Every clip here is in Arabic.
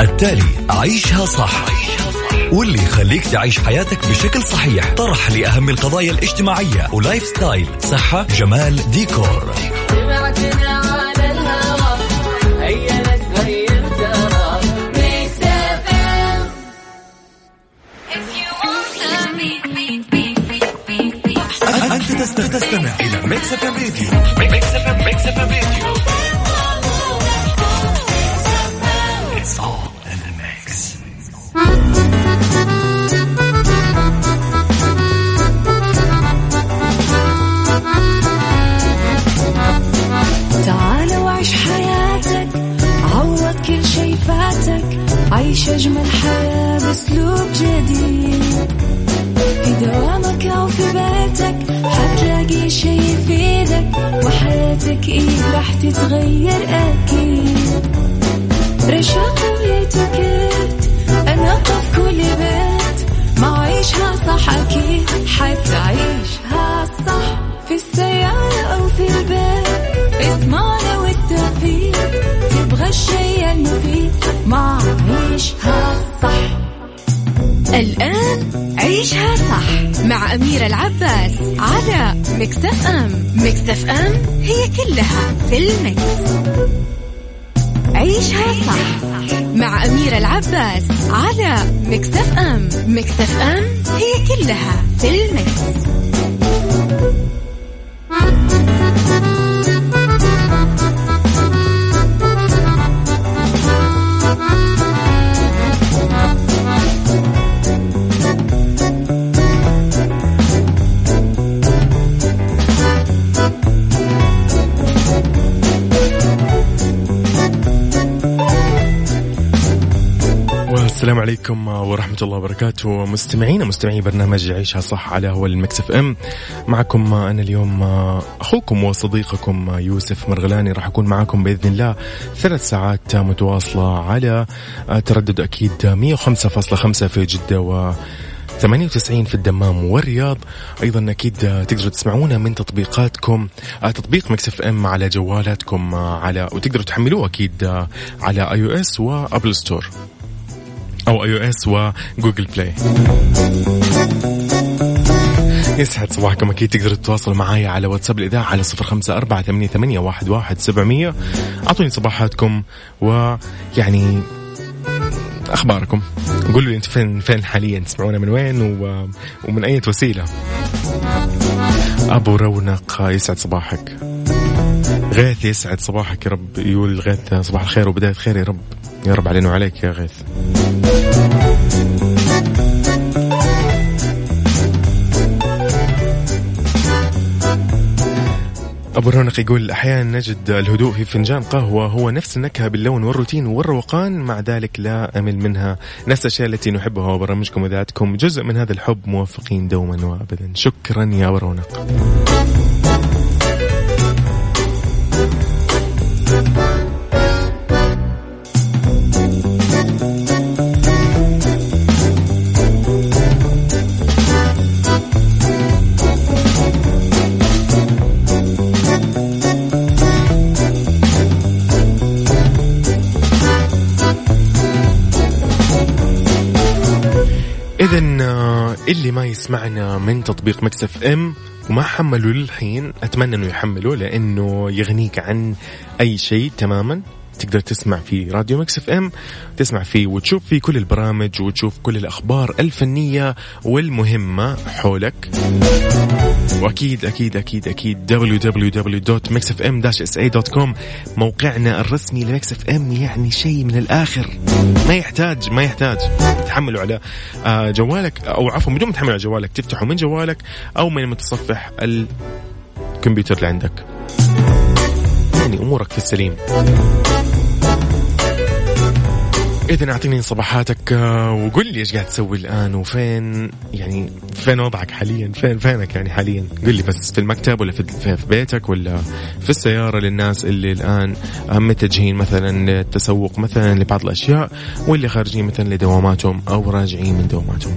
التالي عيشها صح، واللي يخليك تعيش حياتك بشكل صحيح. طرح لأهم القضايا الاجتماعية ولايف ستايل، صحة، جمال، ديكور. أنت تستمع إلى ميكس إف إم راديو. It's all in the mix. تعال وعيش حياتك، عوض كل شي فاتك، عيش أجمل حياة بأسلوب جديد. في دوامك أو في بيتك حتلاقي شي يفيدك، وحياتك إيه راح تتغير أكيد. رشاق ويتكت أنظف كل بيت، ما عيشها صح أكيد حتعيشها صح. في السيارة أو في البيت اسمعنا والتوفيق، تبغى الشي المفيد ما عيشها صح. الآن عيشها صح مع أميرة العباس على ميكس إف إم. ميكس إف إم هي كلها في الميكس. عيشها صح مع أميرة العباس على ميكس إف إم. ميكس إف إم هي كلها في الميكس. السلام عليكم ورحمة الله وبركاته مستمعي برنامج عيشها صح على هو الميكس إف إم. معكم أنا اليوم أخوكم وصديقكم يوسف مرغلاني، راح أكون معكم بإذن الله 3 ساعات متواصلة على تردد أكيد 105.5 في جدة و 98 في الدمام والرياض. أيضا أكيد تقدروا تسمعونا من تطبيقاتكم، تطبيق ميكس إف إم على جوالاتكم، على وتقدروا تحملوه أكيد على iOS وأبل ستور أو iOS وجوجل بلاي. يسعد صباحكم، أكيد تقدروا تتواصلوا معايا على واتساب الإذاعة على 0548811700. أعطوني صباحاتكم ويعني أخباركم، قولوا لي أنت فين حاليا، تسمعونا من وين ومن أي وسيلة. أبو رونق يسعد صباحك، غيث يسعد صباحك، يا رب يقول غيث صباح الخير وبداية خير، يا رب علينا وعليك يا غيث. أبو رونق يقول أحيانا نجد الهدوء في فنجان قهوة هو نفس النكهة باللون والروتين والروقان، مع ذلك لا أمل منها، نفس الأشياء التي نحبها، وبرامجكم وذاتكم جزء من هذا الحب، موفقين دوما وأبدا. شكرا يا أبو رونق. اللي ما يسمعنا من تطبيق ميكس إف إم وما حملوا للحين، أتمنى أنه يحملوا، لأنه يغنيك عن أي شيء تماما. تقدر تسمع في راديو ميكس إف إم، تسمع فيه وتشوف فيه كل البرامج وتشوف كل الأخبار الفنية والمهمة حولك. وأكيد أكيد أكيد أكيد www.mixfm-sa.com موقعنا الرسمي لميكس إف إم، يعني شيء من الآخر، ما يحتاج تحمله على جوالك، أو عفوا بدون ما تحمله على جوالك، تفتحه من جوالك أو من متصفح الكمبيوتر اللي عندك، يعني أمورك في السليم. إذن أعطيني صباحاتك وقل لي إيش قاعد تسوي الآن، وفين يعني فين وضعك حاليا، فينك يعني حاليا، قل لي بس في المكتب ولا في بيتك ولا في السيارة، للناس اللي الآن متجهين مثلا للتسوق مثلا لبعض الأشياء، واللي خارجين مثلا لدواماتهم أو راجعين من دواماتهم.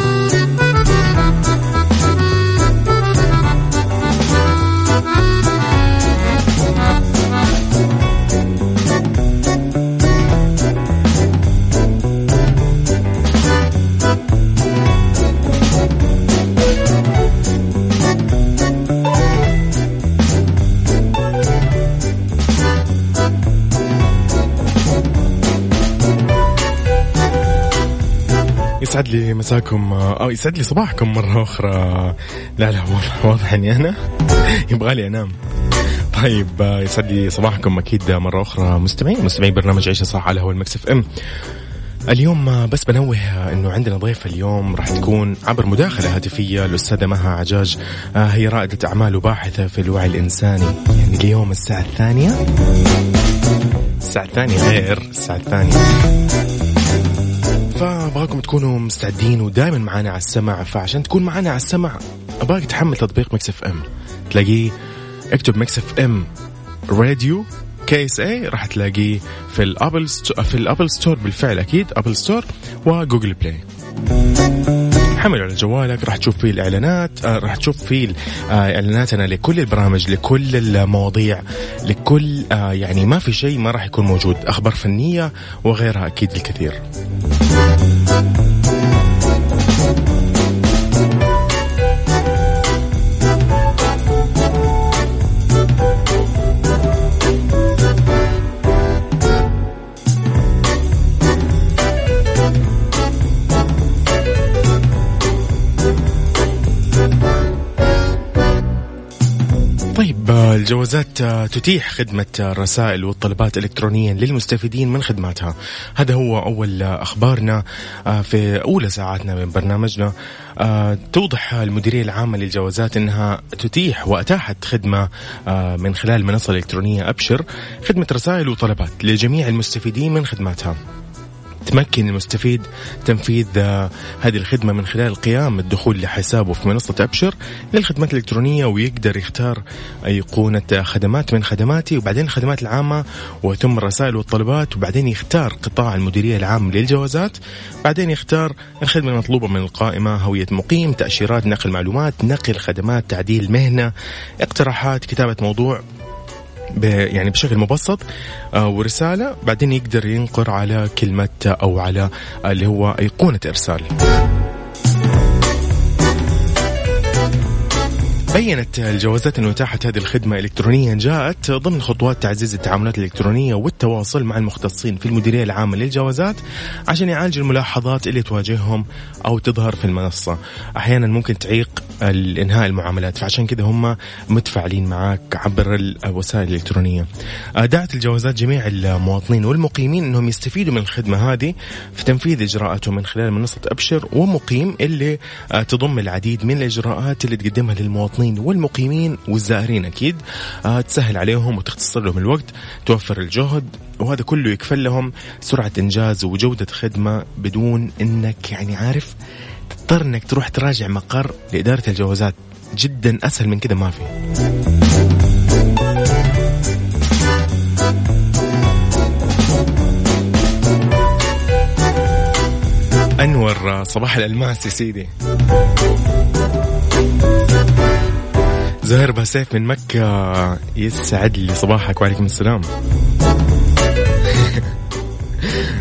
يسعد لي مساكم أو يسعد لي صباحكم مرة أخرى. لا واضح أني أنا يبغالي أنام. طيب يسعد لي صباحكم أكيد مرة أخرى مستمعين برنامج عيشة صح على هو المكس إف إم. اليوم بس بنوه أنه عندنا ضيفة اليوم راح تكون عبر مداخلة هاتفية الأستاذة مها عجاج. هي رائدة أعمال وباحثة في الوعي الإنساني. يعني اليوم الساعة الثانية فأبغاكم تكونوا مستعدين ودائما معانا على السمع. فعشان تكون معانا على السمع أبغاك تحمل تطبيق ميكس إف إم، تلاقيه اكتب ميكس إف إم راديو KSA راح تلاقيه في الأبل ستور بالفعل، أكيد أبل ستور وجوجل بلاي. حمله على جوالك راح تشوف فيه الإعلانات، راح تشوف فيه إعلاناتنا لكل البرامج، لكل المواضيع، لكل يعني ما في شيء ما راح يكون موجود، أخبار فنية وغيرها أكيد الكثير. الجوازات تتيح خدمة الرسائل والطلبات إلكترونيا للمستفيدين من خدماتها. هذا هو أول أخبارنا في أولى ساعاتنا من برنامجنا. توضح المديرية العامة للجوازات أنها تتيح وأتاحت خدمة من خلال منصة إلكترونية أبشر خدمة رسائل وطلبات لجميع المستفيدين من خدماتها. تمكن المستفيد تنفيذ هذه الخدمة من خلال قيام الدخول لحسابه في منصة أبشر للخدمات الإلكترونية، ويقدر يختار أيقونة خدمات من خدماتي وبعدين الخدمات العامة، ويتم الرسائل والطلبات، وبعدين يختار قطاع المديرية العامة للجوازات، بعدين يختار الخدمة المطلوبة من القائمة: هوية مقيم، تأشيرات، نقل معلومات، نقل خدمات، تعديل مهنة، اقتراحات، كتابة موضوع يعني بشكل مبسط ورسالة. بعدين يقدر ينقر على كلمة أو على اللي هو أيقونة إرسال. بيّنت الجوازات أن إتاحة هذه الخدمة إلكترونيا جاءت ضمن خطوات تعزيز التعاملات الإلكترونية والتواصل مع المختصين في المديرية العامة للجوازات عشان يعالج الملاحظات اللي تواجههم أو تظهر في المنصة. أحيانا ممكن تعيق الإنهاء المعاملات، فعشان كده هم متفاعلين معاك عبر الوسائل الإلكترونية. دعت الجوازات جميع المواطنين والمقيمين أنهم يستفيدوا من الخدمة هذه في تنفيذ إجراءاتهم من خلال منصة أبشر ومقيم، اللي تضم العديد من الإجراءات اللي تقدمها للمواطنين والمقيمين والزائرين. أكيد تسهل عليهم وتختصر لهم الوقت، توفر الجهد، وهذا كله يكفل لهم سرعة إنجاز وجودة خدمة بدون أنك يعني عارف تضطر أنك تروح تراجع مقر لإدارة الجوازات. جدا أسهل من كده ما في. أنور صباح الألماس يا سيدي. زهير بسيف من مكة يسعد لي صباحك. وعليكم السلام.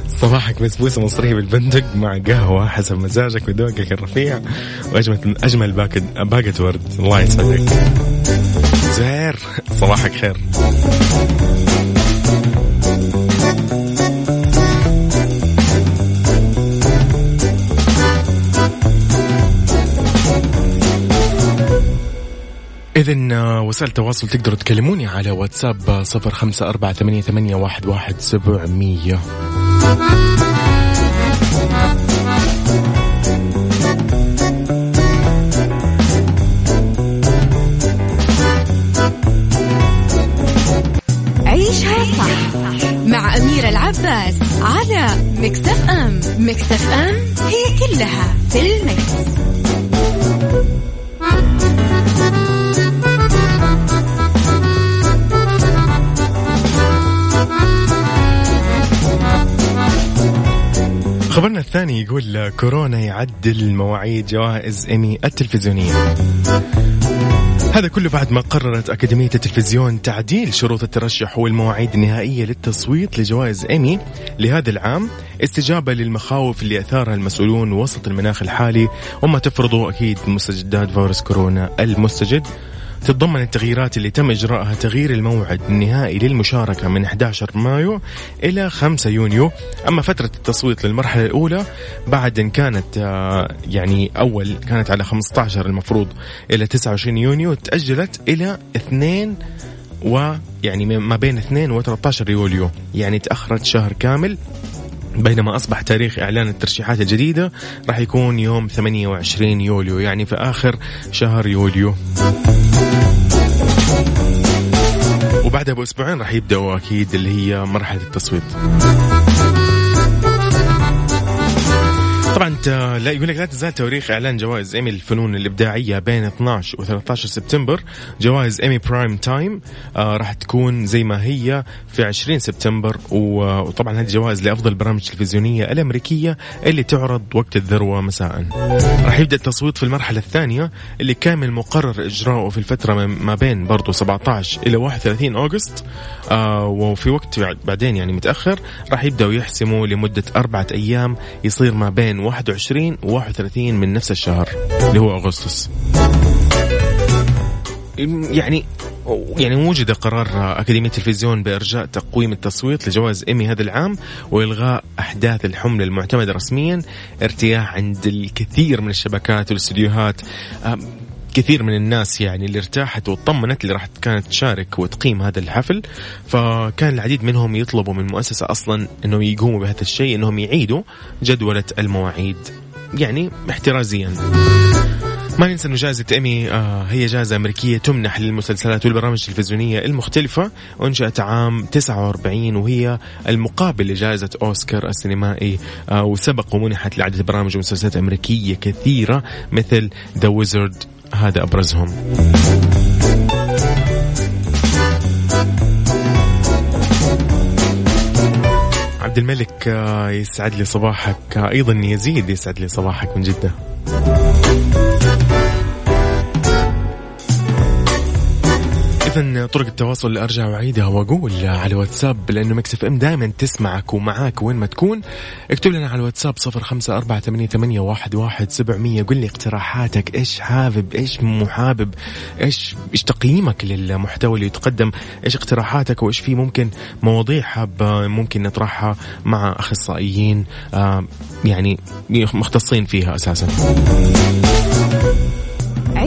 صباحك بسبوسة مصرية بالبندق مع قهوة حسب مزاجك وذوقك الرفيع، وأجمل باقة ورد. الله يسعدك زهير، صباحك خير. إذن وسائل التواصل تقدروا تكلموني على واتساب 0548811700. عيشها صح مع أميرة العباس على ميكس إف إم. ميكس إف إم هي كلها في الميكس. الثاني يقول كورونا يعدل مواعيد جوائز إيمي التلفزيونية. هذا كله بعد ما قررت أكاديمية التلفزيون تعديل شروط الترشح والمواعيد النهائية للتصويت لجوائز إيمي لهذا العام استجابة للمخاوف اللي أثارها المسؤولون وسط المناخ الحالي وما تفرضه أكيد مستجدات فيروس كورونا المستجد. تتضمن التغييرات اللي تم إجراءها تغيير الموعد النهائي للمشاركة من 11 مايو إلى 5 يونيو. أما فترة التصويت للمرحلة الأولى بعد أن كانت أول كانت على 15 المفروض إلى 29 يونيو تأجلت إلى 2 ما بين 2 و 13 يوليو، يعني تأخرت شهر كامل. بينما أصبح تاريخ إعلان الترشيحات الجديدة راح يكون يوم 28 يوليو، يعني في آخر شهر يوليو، وبعدها بأسبوعين راح يبدأوا أكيد اللي هي مرحلة التصويت. طبعا لا يقول لك لا تزال تواريخ إعلان جوائز إيمي الفنون الإبداعية بين 12 و 13 سبتمبر. جوائز إيمي برايم تايم راح تكون زي ما هي في 20 سبتمبر، وطبعا هذه الجوائز لأفضل برامج تلفزيونية الأمريكية اللي تعرض وقت الذروة مساء. راح يبدأ التصويت في المرحلة الثانية اللي كامل مقرر إجراءه في الفترة ما بين برضو 17 إلى 31 أغسطس، وفي وقت بعدين متأخر راح يبدأوا يحسموا لمدة 4 أيام، يصير ما بين 21 و 31 من نفس الشهر اللي هو أغسطس. وجد قرار أكاديمية التلفزيون بإرجاء تقويم التصويت لجوائز إيمي هذا العام وإلغاء أحداث الحملة المعتمدة رسميا، ارتياح عند الكثير من الشبكات والاستديوهات. كثير من الناس اللي ارتاحت وطمنت اللي راح كانت تشارك وتقيم هذا الحفل، فكان العديد منهم يطلبوا من المؤسسة أصلا أنهم يقوموا بهذا الشيء، أنهم يعيدوا جدولة المواعيد احترازيا. ما ننسى أن جائزة إيمي هي جائزة أمريكية تمنح للمسلسلات والبرامج التلفزيونية المختلفة، أنشأت عام 49 وهي المقابل لجائزة أوسكار السينمائي، وسبق ومنحت لعدة برامج ومسلسلات أمريكية كثيرة مثل The Wizard، هذا أبرزهم. عبد الملك يسعد لي صباحك، أيضا يزيد يسعد لي صباحك من جدة. إذن طرق التواصل أرجع وعيدها وأقول على واتساب، لأنه ميكس إف إم دائما تسمعك ومعاك وين ما تكون. اكتب لنا على واتساب 0548811700، قل لي اقتراحاتك، إيش حابب، إيش محابب، إيش تقييمك للمحتوى اللي يتقدم، إيش اقتراحاتك، وإيش في ممكن مواضيع حابة ممكن نطرحها مع أخصائيين مختصين فيها أساسا.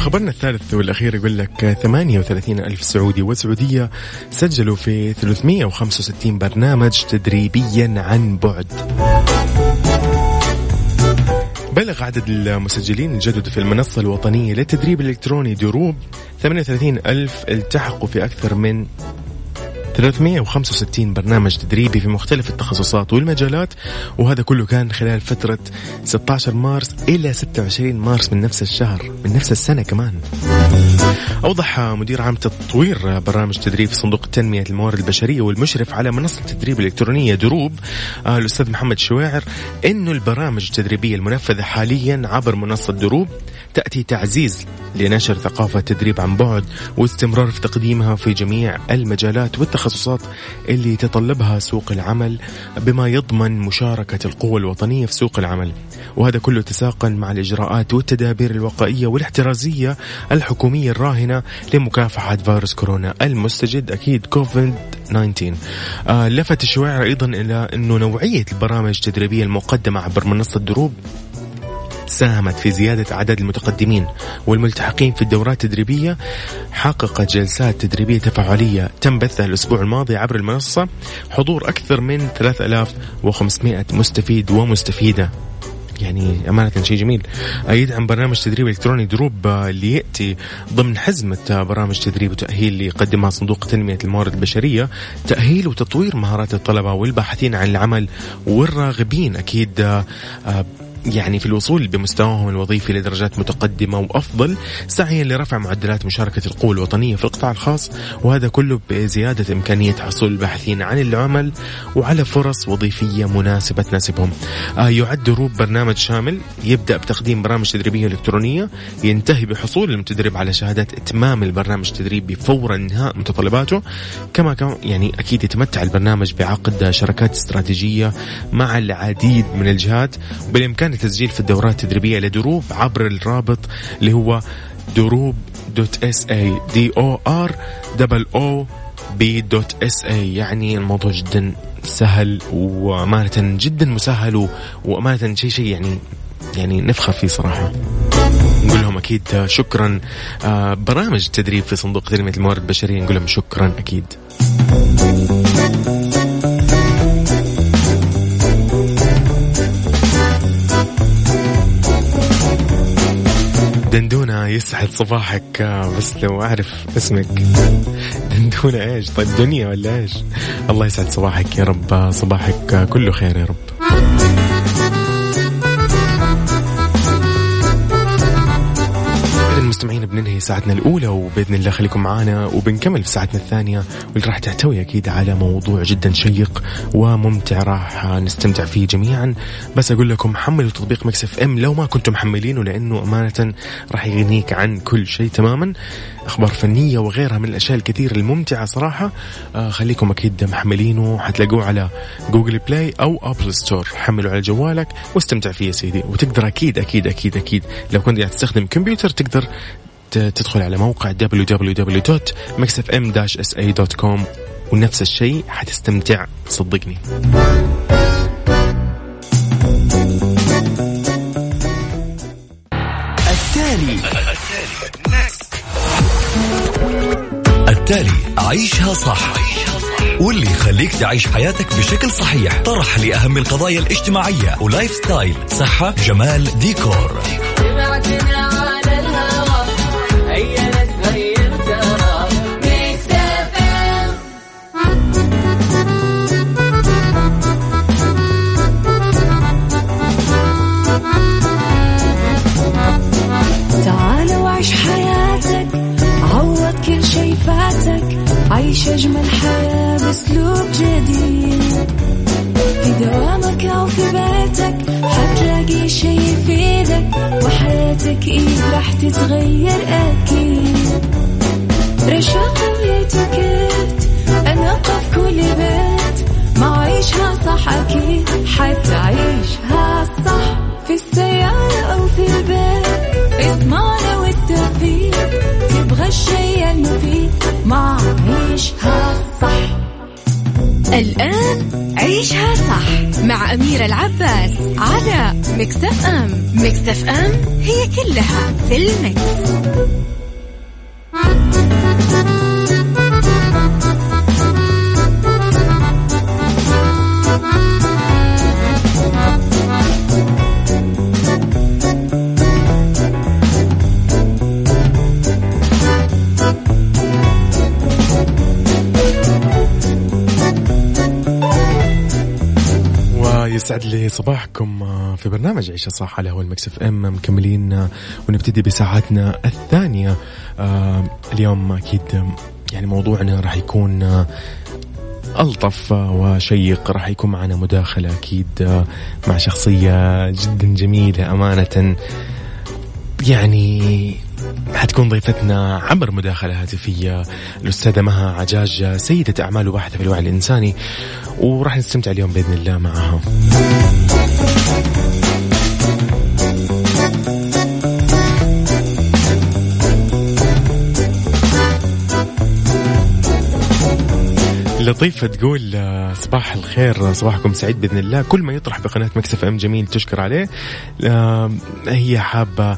خبرنا الثالث والأخير يقول لك 38,000 سعودي وسعودية سجلوا في 365 برنامج تدريبيا عن بعد. بلغ عدد المسجلين الجدد في المنصة الوطنية للتدريب الإلكتروني دروب 38,000، التحقوا في أكثر من 365 برنامج تدريبي في مختلف التخصصات والمجالات، وهذا كله كان خلال فترة 16 مارس إلى 26 مارس من نفس الشهر من نفس السنة كمان. أوضح مدير عام تطوير برامج تدريب في صندوق تنمية الموارد البشرية والمشرف على منصة التدريب الإلكترونية دروب الأستاذ محمد شويعر إنه البرامج التدريبية المنفذة حاليا عبر منصة دروب تأتي تعزيز لنشر ثقافة التدريب عن بعد واستمرار في تقديمها في جميع المجالات والتخصصات اللي تطلبها سوق العمل، بما يضمن مشاركة القوى الوطنية في سوق العمل، وهذا كله تساقا مع الإجراءات والتدابير الوقائية والاحترازية الحكومية الراهنة لمكافحة فيروس كورونا المستجد أكيد كوفيد 19. لفت الشويعر أيضا إلى أنه نوعية البرامج التدريبية المقدمة عبر منصة دروب ساهمت في زيادة عدد المتقدمين والملتحقين في الدورات التدريبية. حققت جلسات تدريبية تفاعلية تم بثها الأسبوع الماضي عبر المنصة حضور أكثر من 3500 مستفيد ومستفيدة. يعني أمانة شيء جميل. يدعم برنامج تدريب إلكتروني دروب اللي يأتي ضمن حزمة برامج تدريب وتأهيل اللي يقدمها صندوق تنمية الموارد البشرية، تأهيل وتطوير مهارات الطلبة والباحثين عن العمل والراغبين أكيد يعني في الوصول بمستواهم الوظيفي لدرجات متقدمة وأفضل، سعيا لرفع معدلات مشاركة القوى الوطنية في القطاع الخاص، وهذا كله بزيادة إمكانية حصول الباحثين عن العمل وعلى فرص وظيفية مناسبة تناسبهم. يعد دروب برنامج شامل يبدأ بتقديم برامج تدريبية إلكترونية، ينتهي بحصول المتدرب على شهادة إتمام البرنامج التدريبي فور انهاء متطلباته. كما يعني أكيد يتمتع البرنامج بعقد شراكات استراتيجية مع العديد من الجهات، بالإمكان التسجيل في الدورات التدريبية لدروب عبر الرابط اللي هو droop.sadorb.sa. يعني الموضوع جدا سهل وأمانة جدا مسهل، وأمانة شيء يعني نفخر فيه صراحة. نقول لهم أكيد شكرا، برامج التدريب في صندوق تنمية الموارد البشرية نقول لهم شكرا أكيد. دندونة يسعد صباحك، بس لو أعرف اسمك دندونة إيش؟ طيب دنيا ولا إيش؟ الله يسعد صباحك يا رب، صباحك كله خير يا رب. مستمعين بننهي ساعتنا الأولى وبإذن الله خليكم معانا وبنكمل في ساعتنا الثانية واللي راح تحتوي أكيد على موضوع جدا شيق وممتع راح نستمتع فيه جميعا. بس أقول لكم حملوا تطبيق ميكس إف إم لو ما كنتم محملينه، لأنه أمانة راح يغنيك عن كل شيء تماما، أخبار فنية وغيرها من الأشياء الكثير الممتعة صراحة. خليكم أكيد محملينه، حتلاقوه على جوجل بلاي أو أبل ستور، حملوا على جوالك واستمتع فيه يا سيدي. وتقدر أكيد أكيد أكيد أكيد لو كنت قاعد تستخدم كمبيوتر تقدر تدخل على موقع www.mixfm-sa.com ونفس الشيء حتستمتع صدقني. التالي عيشها صح واللي يخليك تعيش حياتك بشكل صحيح، طرح لأهم القضايا الاجتماعية ولايف ستايل، صحة، جمال، ديكور. عيش أجمل حياة بأسلوب جديد، في دوامك أو في بيتك حتلاقي شي يفيدك، وحياتك إيه راح تتغير أكيد. رشاق ويتكت أنا قف كل بيت، ما عيشها صح أكيد حتعيشها صح، في السيارة أو في البيت اسمعنا والتوفيق، تبغى الشيء المفيد مع عيشها صح. الآن عيشها صح مع أميرة العباس على ميكس إف إم. ميكس إف إم هي كلها في الميكس. يسعد لي صباحكم في برنامج عيشة صح على هو الميكس إف إم، مكملين ونبتدي بساعتنا الثانية. اليوم أكيد يعني موضوعنا راح يكون ألطف وشيق، راح يكون معنا مداخلة أكيد مع شخصية جدا جميلة أمانة، يعني حتكون ضيفتنا عبر مداخلة هاتفية الأستاذة مها عجاج، سيدة أعمال وباحثة في الوعي الإنساني، وراح نستمتع اليوم بإذن الله معها. لطيفة تقول صباح الخير، صباحكم سعيد بإذن الله. كل ما يطرح بقناة ميكس إف إم جميل، تشكر عليه. هي حابة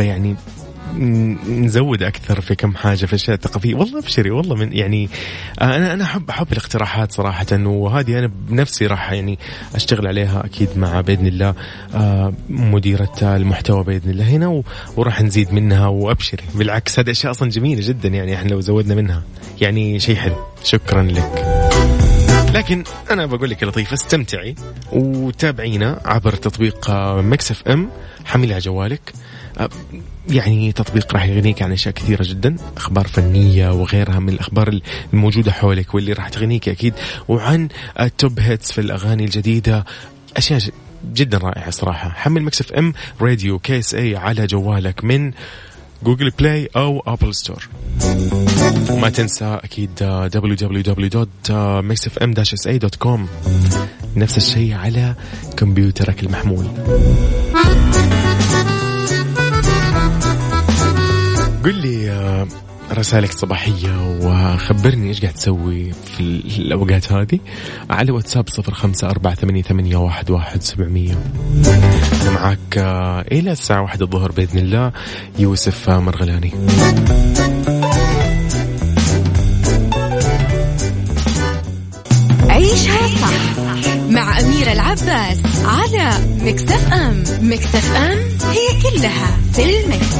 يعني نزود أكثر في كم حاجة في الأشياء الثقافية. والله أبشري، والله من يعني أنا أحب الاقتراحات صراحة، وهذه أنا بنفسي راح يعني أشتغل عليها أكيد مع بإذن الله مديرة المحتوى بإذن الله هنا، وراح نزيد منها. وأبشري بالعكس، هذه أشياء أصلا جميلة جدا، يعني إحنا لو زودنا منها يعني شيء حلو. شكرا لك، لكن أنا بقول لك لطيفة استمتعي وتابعينا عبر تطبيق ميكس إف إم، حملي على جوالك. يعني تطبيق راح يغنيك عن أشياء كثيرة جدا، أخبار فنية وغيرها من الأخبار الموجودة حولك واللي راح تغنيك أكيد، وعن التوب هيتس في الأغاني الجديدة، أشياء جدا رائعة صراحة. حمل ميكس إف إم راديو كيس اي على جوالك من جوجل بلاي أو أبل ستور. ما تنسى أكيد www.mixfm-sa.com، نفس الشيء على كمبيوترك المحمول. قل لي رسالك الصباحية وخبرني إيش قاعد تسوي في الأوقات هذه على واتساب 0548811700. أنا معك إلى الساعة 1 الظهر بإذن الله. يوسف مرغلاني. عيشها صح مع أميرة العباس على ميكس إف إم. ميكس إف إم هي كلها في الميكس.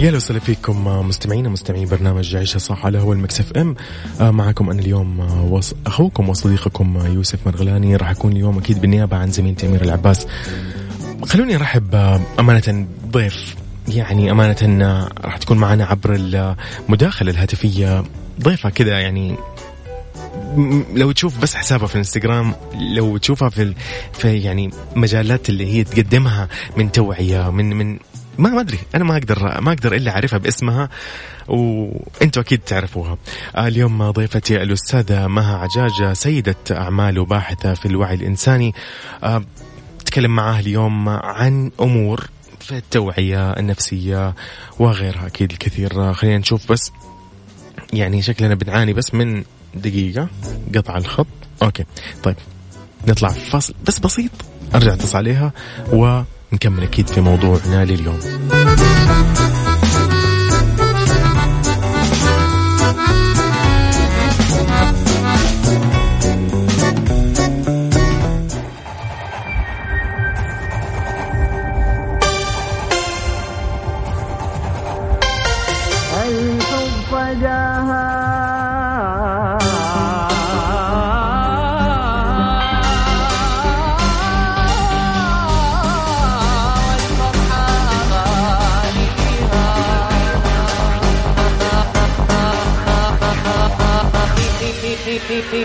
يا لو وصل فيكم مستمعين برنامج عيشة صح على هو الميكس إف إم. معكم أنا اليوم أخوكم وصديقكم يوسف مرغلاني. راح أكون اليوم أكيد بالنيابة عن زميلتي أميرة العباس. خلوني أرحب أمانة ضيف، يعني أمانة راح تكون معنا عبر المداخلة الهاتفية ضيفة كذا، يعني لو تشوف بس حسابها في الانستغرام، لو تشوفها في يعني مجالات اللي هي تقدمها من توعية، من ما أدري، أنا ما أقدر إلا أعرفها باسمها، وأنتوا أكيد تعرفوها. اليوم ضيفتي الأستاذة مها عجاج، سيدة أعمال وباحثة في الوعي الإنساني. تكلم معاه اليوم عن أمور في التوعية النفسية وغيرها أكيد الكثير. خلينا نشوف بس، يعني شكلنا بنعاني بس من دقيقة قطع الخط. أوكي طيب، نطلع فاصل بس بسيط، أرجع أتصل عليها ونكمل أكيد في موضوعنا لليوم.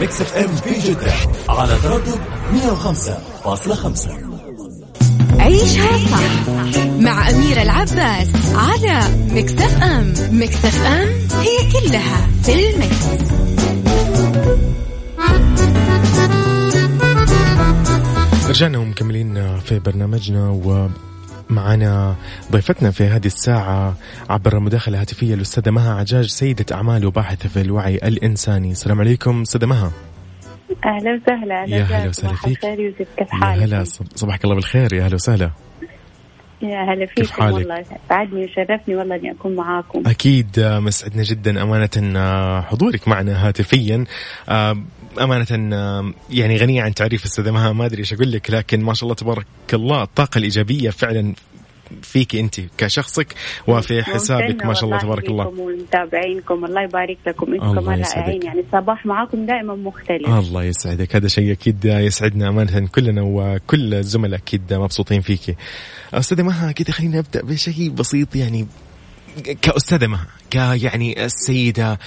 ميكس إف إم في جدة على دروب 105.5. عيشها صح مع أميرة العباس على ميكس إف إم. ميكس إف إم هي كلها في الميكس. رجعنا ومكملين في برنامجنا، و معنا ضيفتنا في هذه الساعة عبر المداخلة الهاتفية الأستاذة مها عجاج، سيدة أعمال وباحثة في الوعي الإنساني. السلام عليكم أستاذة مها. أهلا وسهلا. يا هلا وسهلا فيك. هلا صباحك الله بالخير. يا هلا وسهلا. يا هلا فيكم والله، سعدني وشرفني والله أن أكون معاكم. أكيد مسعدنا جدا أمانة حضورك معنا هاتفيا، أمانة يعني غنية عن تعريف أستاذة مها، ما أدري إيش أقول لك، لكن ما شاء الله تبارك الله الطاقة الإيجابية فعلا فيك أنت كشخصك وفي حسابك ما شاء الله تبارك الله. ومتابعينكم الله يبارك لكم، إنكم رائعين، يعني الصباح معاكم دائما مختلف. الله يسعدك، هذا شيء أكيد يسعدنا أمانة كلنا، وكل الزملاء أكيد مبسوطين فيك أستاذة مها. كده خلينا نبدأ بشيء بسيط، يعني كأستاذة مها، كيعني السيدة،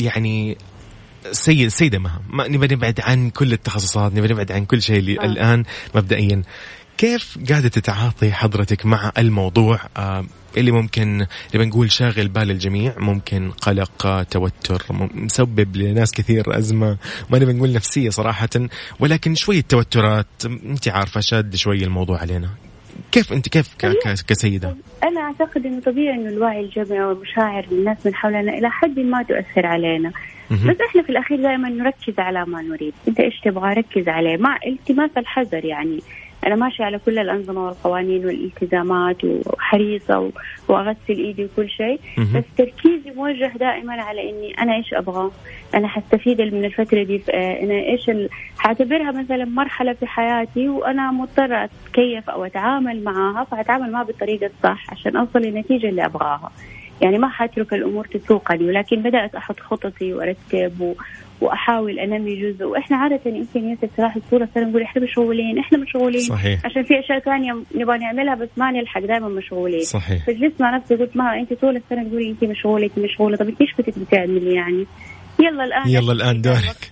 يعني سيدة مها، ما نبي نبعد عن كل التخصصات، نبي نبعد عن كل شيء اللي الآن مبدئيا، كيف قاعدة تتعاطي حضرتك مع الموضوع اللي ممكن نقول شاغل بال الجميع، ممكن قلق، توتر، مسبب لناس كثير أزمة ما نقول نفسية صراحة، ولكن شوية توترات انت عارفة شاد شوية الموضوع علينا. كيف أنت كيف كسيدة؟ أنا أعتقد إنه طبيعي إنه الوعي الجمعي والمشاعر للناس من حولنا إلى حد ما تؤثر علينا، بس إحنا في الأخير دائما نركز على ما نريد. أنت إيش تبغى ركز عليه مع التماس الحذر، يعني أنا ماشي على كل الأنظمة والقوانين والالتزامات وحريصة وأغسل إيدي وكل شيء، بس تركيزي موجه دائما على إني أنا إيش أبغى، أنا حستفيد من الفترة دي، أنا إيش حاعتبرها مثلا مرحلة في حياتي وأنا مضطرة أتكيف أو أتعامل معها، فهتعامل معها بالطريقة الصح عشان أوصل للنتيجة اللي أبغاها. يعني ما حترك الأمور تسوقني، ولكن بدأت أحط خططي وأرتب وأحاول أنمي جزء. وإحنا عادة يمكن يتسرح الصورة، صار نقول إحنا مشغولين، إحنا مشغولين صحيح، عشان في أشياء ثانية نبغى نعملها بس ما نلحق، دائما مشغولين صحيح. فجلست مع نفسي قلت ما أنت طول السنة تقولي أنت مشغولة مشغولة، طب ليش كنت بتعملي يعني؟ يلا الآن دورك.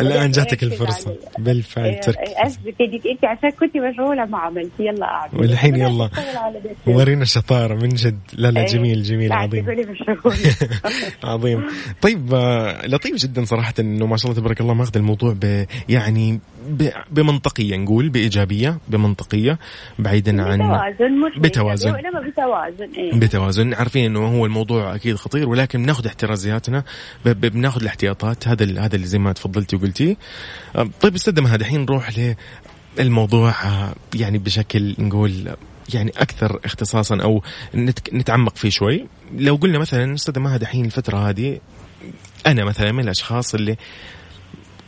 الآن جاتك الفرصة بالفعل تركي. أنت عشان كنت مشغولة ما عملتي، يلا أعمل. والحين يلا ورينا شطارة من جد. لا جميل جميل عظيم. عظيم. طيب لطيف جدا صراحة إنه ما شاء الله تبارك الله ماخذ الموضوع يعني بمنطقية، نقول بإيجابية، بمنطقية، بعيدا عن بتوازن. عارفين إنه هو الموضوع أكيد خطير، ولكن بناخد احترازياتنا، بناخد الاحتياطات، هذا اللي زي ما تفضلتي وقلتي. طيب استدم هذا الحين نروح للموضوع يعني بشكل نقول يعني أكثر اختصاصا أو نتعمق فيه شوي. لو قلنا مثلا استدم هذا الحين الفترة هذه، أنا مثلا من الأشخاص اللي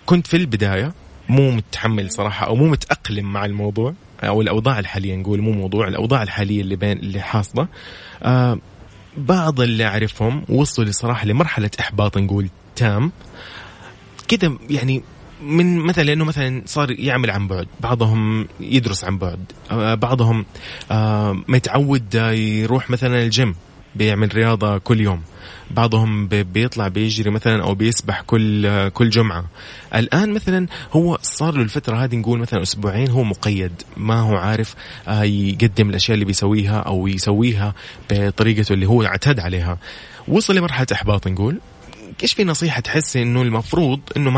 كنت في البداية مو متحمل صراحة أو مو متأقلم مع الموضوع أو الأوضاع الحالية، نقول مو موضوع، الأوضاع الحالية اللي حاصلة. بعض اللي أعرفهم وصلوا صراحة لمرحلة إحباط نقول تام كده، يعني من مثلا لأنه مثلا صار يعمل عن بعد، بعضهم يدرس عن بعد، بعضهم متعود يروح مثلا الجيم بيعمل رياضة كل يوم، بعضهم بيطلع بيجري مثلا أو بيسبح كل جمعة. الآن مثلا هو صار له الفترة هذه نقول مثلا أسبوعين هو مقيد، ما هو عارف يقدم الأشياء اللي بيسويها أو يسويها بطريقته اللي هو اعتاد عليها، وصل لمرحلة إحباط نقول. إيش في نصيحة تحس إنه المفروض إنه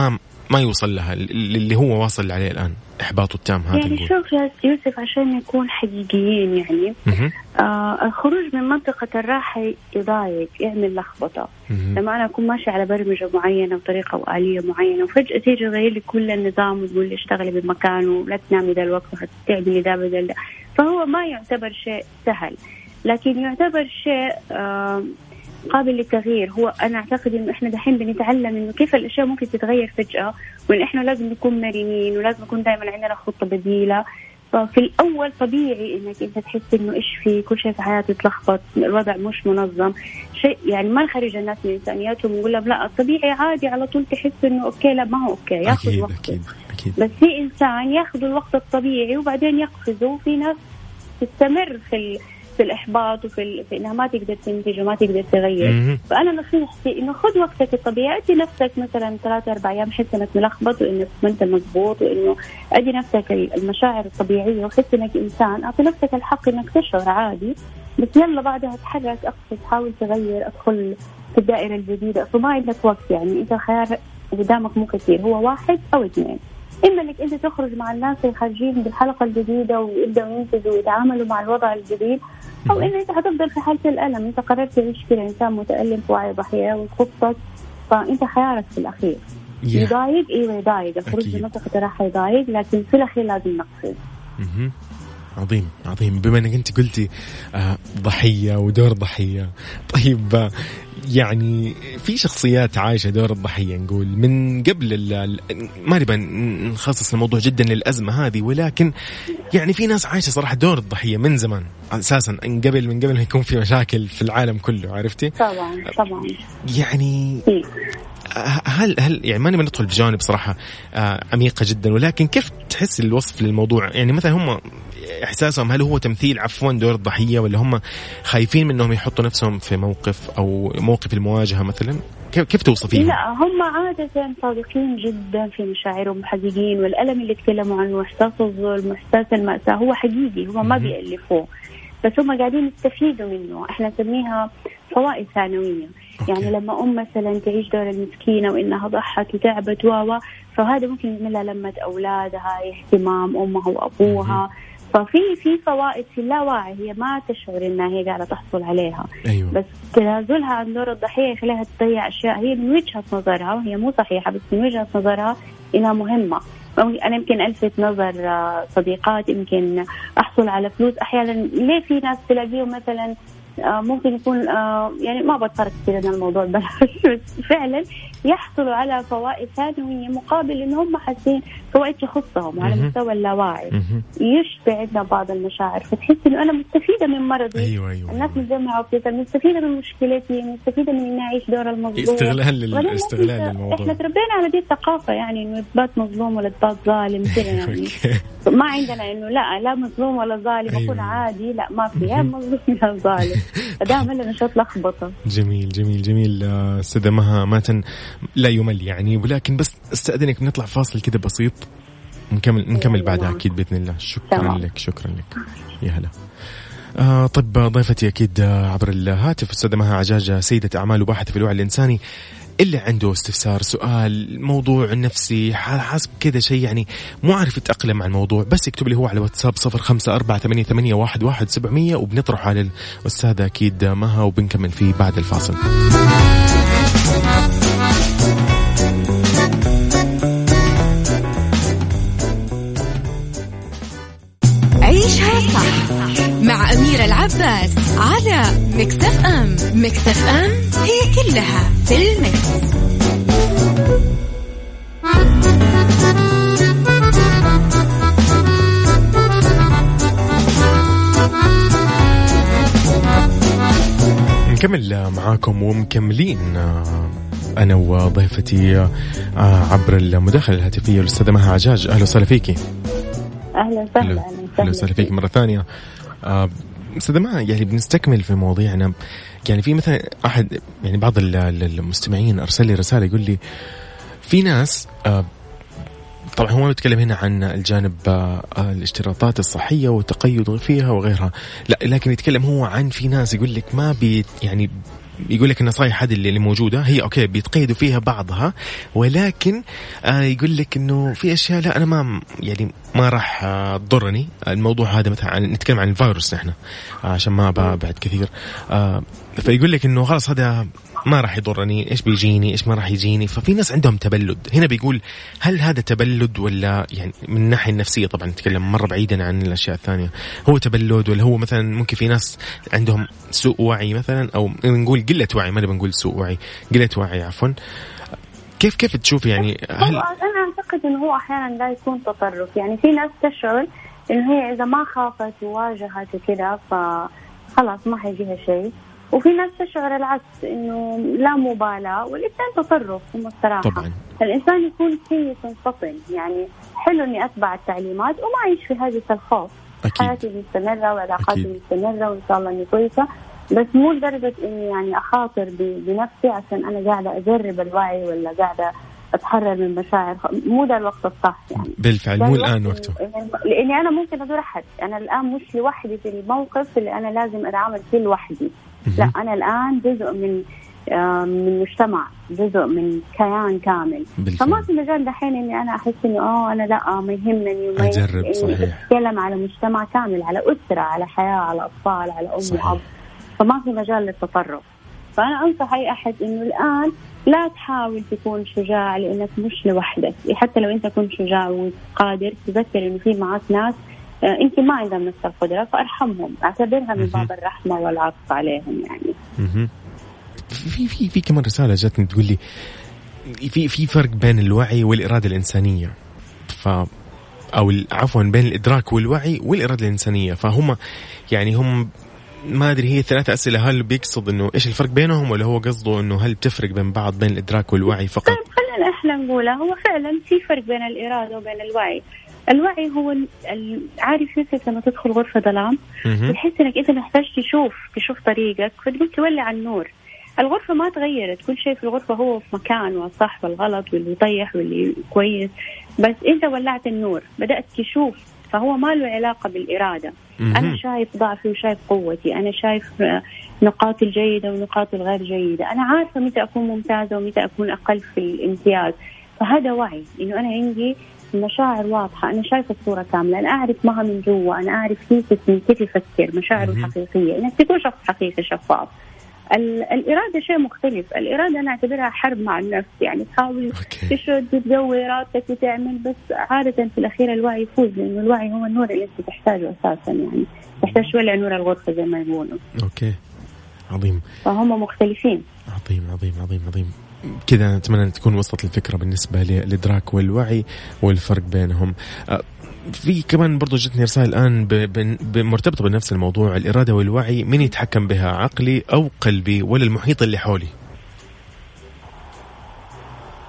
ما يوصل لها اللي هو واصل عليه الآن، إحباطه التام هذا؟ يعني شوف يا يوسف عشان نكون حقيقيين، يعني الخروج من منطقة الراحة يضايق، يعمل لخبطة. لما أنا أكون ماشي على برمجة معينة وطريقة وآلية معينة وفجأة تيجي غير لي كل النظام وتقول لي اشتغلي بمكانه ولا تنامي ذا الوقت وحتتعبني ذا بدل، فهو ما يعتبر شيء سهل، لكن يعتبر شيء قابل للتغيير. هو أنا أعتقد إنه إحنا دحين بنتعلم إنه كيف الأشياء ممكن تتغير فجأة، وإن إحنا لازم نكون مرنين ولازم نكون دائما عندنا خطة بديلة. ففي الأول طبيعي إنك أنت تحس إنه إيش في كل شيء في حياتي تلخبط، الوضع مش منظم شيء، يعني ما نخرج الناس من إنسانياتهم ونقول لهم لا الطبيعي عادي على طول تحس إنه أوكي، لا ما هو أوكي، يأخذ وقته. بس في إنسان يأخذ الوقت الطبيعي وبعدين يقفزه، وفي ناس تستمر في الإحباط وفي إنها ما تقدر تنتج وما تقدر تغير. فأنا نصيحتي إنه خذ وقتك الطبيعي، أدي نفسك مثلا 3-4 أيام حس إنك ملخبط وإنك أنت مضبوط، وإنه أدي نفسك المشاعر الطبيعية وحس إنك إنسان، أعطي نفسك الحق إنك تشعر عادي، بس يلا بعدها اتحرك، أقصد حاول تغير، أدخل في الدائرة الجديدة. فما عندك وقت، يعني أنت الخيار قدامك مو كثير، هو 1 أو 2، إما أنك أنت تخرج مع الناس الخارجين بالحلقة الجديدة ويبدأوا ينتجوا ويتعاملوا مع الوضع الجديد، أو إن أنت هتفضل في حالة الألم. أنت قررت تعيش كإنسان متألم في وعي ضحية وتخطط، فأنت حيارك في الأخير يضايق. إيوه يضايق، الخروج من منطقة راح يضايق، لكن في الأخير لازم نقصد. عظيم عظيم. بما أنك أنت قلتي ضحية ودور ضحية، طيب يعني في شخصيات عايشة دور الضحية نقول من قبل، ما نبغى نخصص الموضوع جدا للأزمة هذه، ولكن يعني في ناس عايشة صراحة دور الضحية من زمان أساسا، من قبل ما يكون في مشاكل في العالم كله، عرفتي؟ طبعا طبعا. يعني هل يعني ما نبغى ندخل بجانب صراحة عميقة جدا، ولكن كيف تحس الوصف للموضوع؟ يعني مثلا هم إحساسهم، هل هو تمثيل دور الضحية، ولا هم خايفين منهم يحطوا نفسهم في موقف أو موقف المواجهة مثلا؟ كيف توصفيهم؟ لا، هم عادة صادقين جدا في مشاعرهم، حقيقيين، والألم اللي تكلموا عنه وإحساس الظلم وإحساس المأساة هو حقيقي، هم ما بيألفوه، بس هم قاعدين يستفيدوا منه. احنا نسميها فوائد ثانوية. يعني لما أم مثلا تعيش دور المسكينة وإنها ضحت وتعبت فهذا ممكن يعملها لمة أولادها، اهتمام أمها وأبوها. ففي فوائد في اللاوعي هي ما تشعر إنها هي قاعدة تحصل عليها. أيوة. بس تنازلها عن دور الضحية يخليها تضيع أشياء هي من وجهة نظرها، وهي مو صحيحة، بس من وجهة نظرها إنها مهمة. أنا يمكن ألفت نظر صديقات، يمكن أحصل على فلوس أحيانا. ليه في ناس تلاقيهم مثلا ممكن يكون يعني ما بتفرق كثير عن الموضوع، بس فعلا يحصلوا على فوائد ثانوية مقابل إن هم حاسين فوائد تخصهم على مستوى اللاواعي. يشبع عندنا بعض المشاعر، فتحس إنه أنا مستفيدة من مرضي. أيوة. الناس متجمعة وبتتكلم، مستفيدة من مشكلتي، مستفيدة من إني أعيش دور المظلوم. استغلال للموضوع. إحنا تربينا على دي الثقافة، يعني إنه تبات مظلوم ولا تبات ظالم كذا، يعني ما عندنا إنه لا مظلوم ولا ظالم، أكون عادي، لا ما في يا مظلوم ولا ظالم. دائما نشاط لخبطة. جميل جميل جميل. أستاذة مها ماتن لا يمل يعني، ولكن بس استأذنك نطلع فاصل كده بسيط، نكمل بعدها أكيد بإذن الله. شكرا لك يا هلا. طب ضيفتي أكيد عبر الهاتف أستاذة مها عجاج، سيدة أعمال وباحثة في الوعي الإنساني. اللي عنده استفسار، سؤال، موضوع نفسي، حاسب كذا شيء يعني مو عارف يتأقلم مع الموضوع، بس يكتب لي هو على واتساب 0548811700 وبنطرح على الأستاذة أكيد مها، وبنكمل فيه بعد الفاصل. عيشها صح مع أميرة العباس على ميكس إف إم. ميكس إف إم هي كلها في الميكس. نكمل معاكم ومكملين أنا وضيفتي عبر المداخلة الهاتفية الأستاذة مها عجاج. أهلا وسهلا فيكي. أهلا وسهلا فيك مرة ثانية. أستاذة مها، يعني بنستكمل في مواضيعنا. يعني في مثلا أحد، يعني بعض المستمعين أرسل لي رسالة يقول لي في ناس، طبعا هو بيتكلم هنا عن الجانب الاشتراطات الصحية والتقيد فيها وغيرها، لا، لكن يتكلم هو عن في ناس يقول لك ما بي، يعني يقول لك النصائح هذه اللي موجودة هي أوكي بيتقيدوا فيها بعضها، ولكن يقول لك إنه في أشياء لا أنا ما راح تضرني. الموضوع هذا مثلا نتكلم عن الفيروس نحن عشان ما بعد كثير، فيقول لك إنه خلاص هذا ما راح يضرني، إيش بيجيني، إيش ما راح يجيني. ففي ناس عندهم تبلد هنا. بيقول هل هذا تبلد ولا يعني من الناحية النفسية، طبعا نتكلم مرة بعيدا عن الأشياء الثانية، هو تبلد ولا هو مثلا ممكن في ناس عندهم سوء وعي مثلا، أو نقول قلة وعي، ما بنقول سوء وعي، قلة وعي عفوا. كيف تشوف يعني؟ هل أنا أعتقد إنه هو أحيانا لا يكون تطرف، يعني في ناس تشعر إنه هي إذا ما خافت وواجهت وكذا فخلاص ما حيجيها شيء، وفي ناس تشعر العكس إنه لا مبالاة، والإنسان تطرف بصراحة. طبعاً. الإنسان يكون كويس منفطن، يعني حلو إني أتبع التعليمات وما أعيش في هذه الخوف. حياتي مستمرة وعلاقاتي مستمرة وإن شاء الله إني كويسة، بس مو لدرجة إني يعني أخاطر بنفسي عشان أنا قاعدة أجرب الوعي ولا قاعدة أتحرر من مشاعر. مو ده الوقت الصح يعني. بالفعل مو الآن وقته، لأني أنا ممكن أدور أحد، أنا الآن مش لوحدي في الموقف اللي أنا لازم أتعامل فيه لوحدي. لا، أنا الآن جزء من من مجتمع, جزء من كيان كامل. فما في مجال دحين إني أنا أحس إنه أنا لا ما يهمني وما أتكلم على مجتمع كامل, على أسرة, على حياة, على أطفال, على أم وأب, فما في مجال للتطرف. فأنا أنصح أي أحد إنه الآن لا تحاول تكون شجاع لأنك مش لوحدك. حتى لو أنت كنت شجاع وقادر, تذكر إنه في معاك ناس أنت ما عندهم نفس القدرة, فأرحمهم, أعتبرها من باب الرحمة والعطف عليهم يعني. في في في كمان رسالة جاتني تقول لي في فرق بين الوعي والإرادة الإنسانية, أو عفوا بين الإدراك والوعي والإرادة الإنسانية. فهم يعني هم ما أدري, هي ثلاثة أسئلة, هل بيقصد إنه إيش الفرق بينهم, ولا هو قصده إنه هل بتفرق بين بعض بين الإدراك والوعي فقط؟ طيب خلينا إحنا نقوله, هو فعلا في فرق بين الإرادة وبين الوعي. الوعي هو عارف نفسك لما تدخل غرفة ظلام بتحس إنك أنت محتاج تشوف طريقك, فتقول تولع النور. الغرفة ما تغيرت, كل شيء في الغرفة هو في مكان, والصح والغلط واللي يطيح واللي كويس, بس أنت ولعت النور بدأت تشوف. فهو ما له علاقة بالإرادة. أنا شايف ضعفي وشايف قوتي, أنا شايف نقاطي الجيدة ونقاطي الغير جيدة, أنا عارفة متى أكون ممتازة ومتى أكون أقل في الامتياز. فهذا وعي, إنه أنا عندي مشاعر واضحة, أنا شايفة الصورة كاملة, أنا أعرف مها من جوا, أنا أعرف كيف يفكر, مشاعره الحقيقية, إنك تكون شخص حقيقي شفاف. الإرادة شيء مختلف. الإرادة أنا أعتبرها حرب مع النفس, يعني تحاول تشد وتقوي إرادتك وتعمل, بس عادة في الأخير الوعي يفوز, لأنه الوعي هو النور اللي أنت تحتاجه أساسا, يعني تحتاج تولع نور الغرفة زي ما يقولوا. أوكي, عظيم. فهم مختلفين. عظيم عظيم عظيم عظيم كذا. أتمنى أن تكون وصلت الفكرة بالنسبة للإدراك والوعي والفرق بينهم. في كمان برضو جتني رسالة الآن مرتبطة بنفس الموضوع, الإرادة والوعي من يتحكم بها, عقلي أو قلبي ولا المحيط اللي حولي؟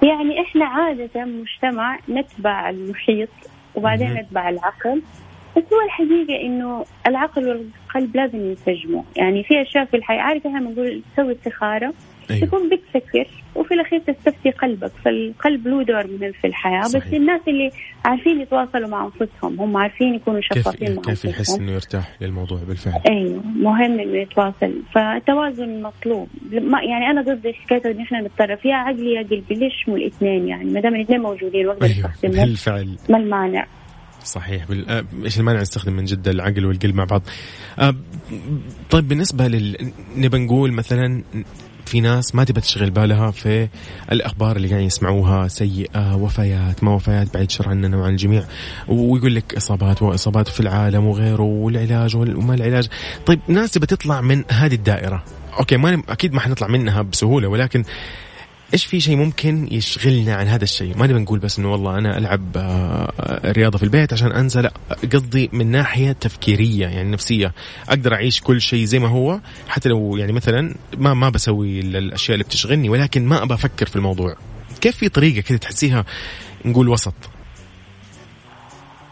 يعني إحنا عادة مجتمع نتبع المحيط وبعدين نتبع العقل, بس هو الحقيقة إنه العقل والقلب لازم ينسجموا. يعني في أشياء في الحياة عارف إحنا بنقول تسوي استخارة, تكون بتفكر وفي الأخير تستفتي قلبك, فالقلب له دور مهم في الحياة. صحيح. بس الناس اللي عارفين يتواصلوا مع أنفسهم, هم عارفين يكونوا شفافين مع أنفسهم, كيف يحس إنه يرتاح للموضوع بالفعل. أيوة, مهم إنه يتواصل, فالتوازن مطلوب. يعني أنا ضد الشكاية إن إحنا نتطرف, يا عقلي يا قلبي, ليش مو الاثنين؟ يعني ما دام الاثنين موجودين وقدر يستخدمهم بالفعل, ما المانع؟ صحيح, إيش المانع نستخدم من جد العقل والقلب مع بعض. طيب بالنسبة نبي نقول مثلا في ناس ما تبى تشغل بالها في الأخبار اللي قاعد يسمعوها, سيئة, وفيات, ما وفيات, بعيد شر عننا وعن الجميع, ويقول لك إصابات وإصابات في العالم وغيره, والعلاج وما العلاج. طيب ناس تبى تطلع من هذه الدائرة, أوكي ما أكيد ما حنطلع منها بسهولة, ولكن إيش في شيء ممكن يشغلنا عن هذا الشيء؟ ما نبي نقول بس إنه والله أنا ألعب رياضة في البيت عشان أنسى, لا, قصدي من ناحية تفكيرية يعني نفسية, أقدر أعيش كل شيء زي ما هو, حتى لو يعني مثلا ما بسوي الأشياء اللي بتشغلني, ولكن ما أبى أفكر في الموضوع. كيف في طريقة كده تحسيها نقول وسط؟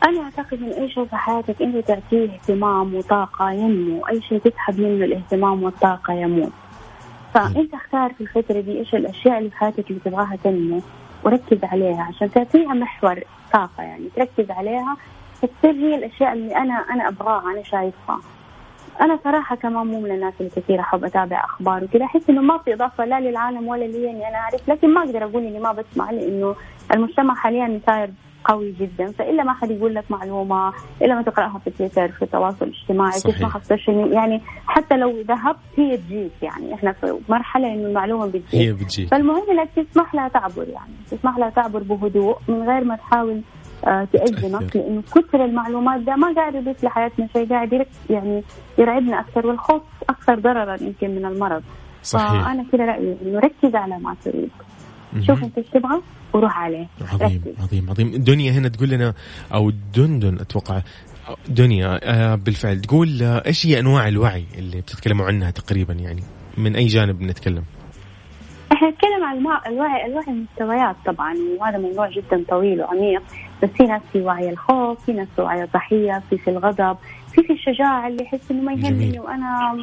أنا أعتقد إن أي شيء في حياتك أنت تعطيه اهتمام وطاقة ينمو, أي شيء تسحب منه الاهتمام والطاقة يموت. فأنت اختار في الفترة دي إيش الأشياء اللي في حياتك اللي تبغاها تنمو, وركز عليها عشان تعطيها محور طاقة, يعني تركز عليها تصير هي الأشياء اللي أنا أبغاها, أنا شايفها. أنا صراحة كمان مو من الناس اللي كثير أحب أتابع أخبار وكذا, أحس إنه ما في إضافة لا للعالم ولا لي إني أنا أعرف, لكن ما أقدر أقول إني ما بسمع, لأنه المجتمع حاليا صاير قوي جدا, فإلا ما حد يقول لك معلومة إلا ما تقرأها في تويتر, في التواصل الاجتماعي, تسمعها في السوشيال, يعني حتى لو ذهبت هي تجيك, يعني إحنا في مرحلة إنه المعلومة بتجيك, فالمهم إنك تسمح لها تعبر, يعني تسمح لها تعبر بهدوء من غير ما تحاول تأزمك, لأنه كثر المعلومات ده ما قاعد يضيف لحياتنا شيء, قاعد يعني يرعبنا أكثر, والخوف أكثر ضررا يمكن من المرض. صحيح. فأنا كده رأيي إنه ركز على ما تريد, شوف انت ايش تبغى وروح عليه. عظيم عظيم عظيم. دنيا هنا تقول لنا, او دندن اتوقع, دنيا بالفعل تقول ايش هي انواع الوعي اللي بتتكلموا عنها تقريبا؟ يعني من اي جانب نتكلم؟ احنا نتكلم عن الوعي المستويات طبعا, وهذا موضوع جدا طويل وعميق, بس في ناس في وعي الخوف, في ناس في وعي الضحيه, في الغضب, في الشجاعة اللي يحس إنه ما يهمني وأنا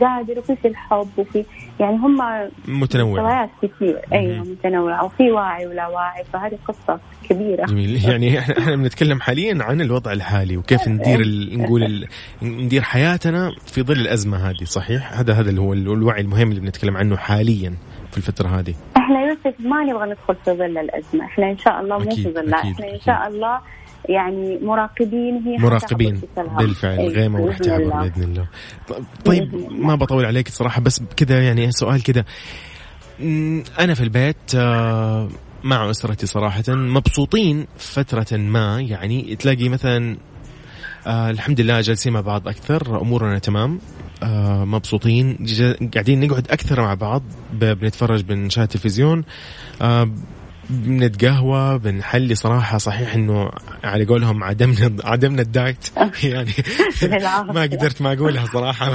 قادر, وفي الحب, وفي يعني هم متنوع كثير. أيوة متنوع, وفي واعي ولا واعي, فهذه قصة كبيرة. جميل. يعني إحنا بنتكلم حاليا عن الوضع الحالي وكيف ندير ندير حياتنا في ظل الأزمة هذه. صحيح, هذا اللي هو الوعي المهم اللي بنتكلم عنه حاليا. في الفترة هذه؟ احنا يوسف ما نبغى ندخل في ظل الأزمة، احنا ان شاء الله مو في ظلها، احنا ان شاء الله يعني مراقبين، هي مراقبين بالفعل غيمة وحتعبها بإذن الله. طيب ما بطول عليك صراحة، بس كذا يعني سؤال كذا، أنا في البيت مع أسرتي صراحة مبسوطين فترة ما، يعني تلاقي مثلا الحمد لله جالسين مع بعض أكثر، أمورنا تمام، مبسوطين، قاعدين نقعد أكثر مع بعض، بنتفرج، بنشاهد تلفزيون، بنتقهوى، بنحلي صراحة. صحيح إنه على قولهم عدمنا الدايت يعني ما قدرت ما أقولها صراحة،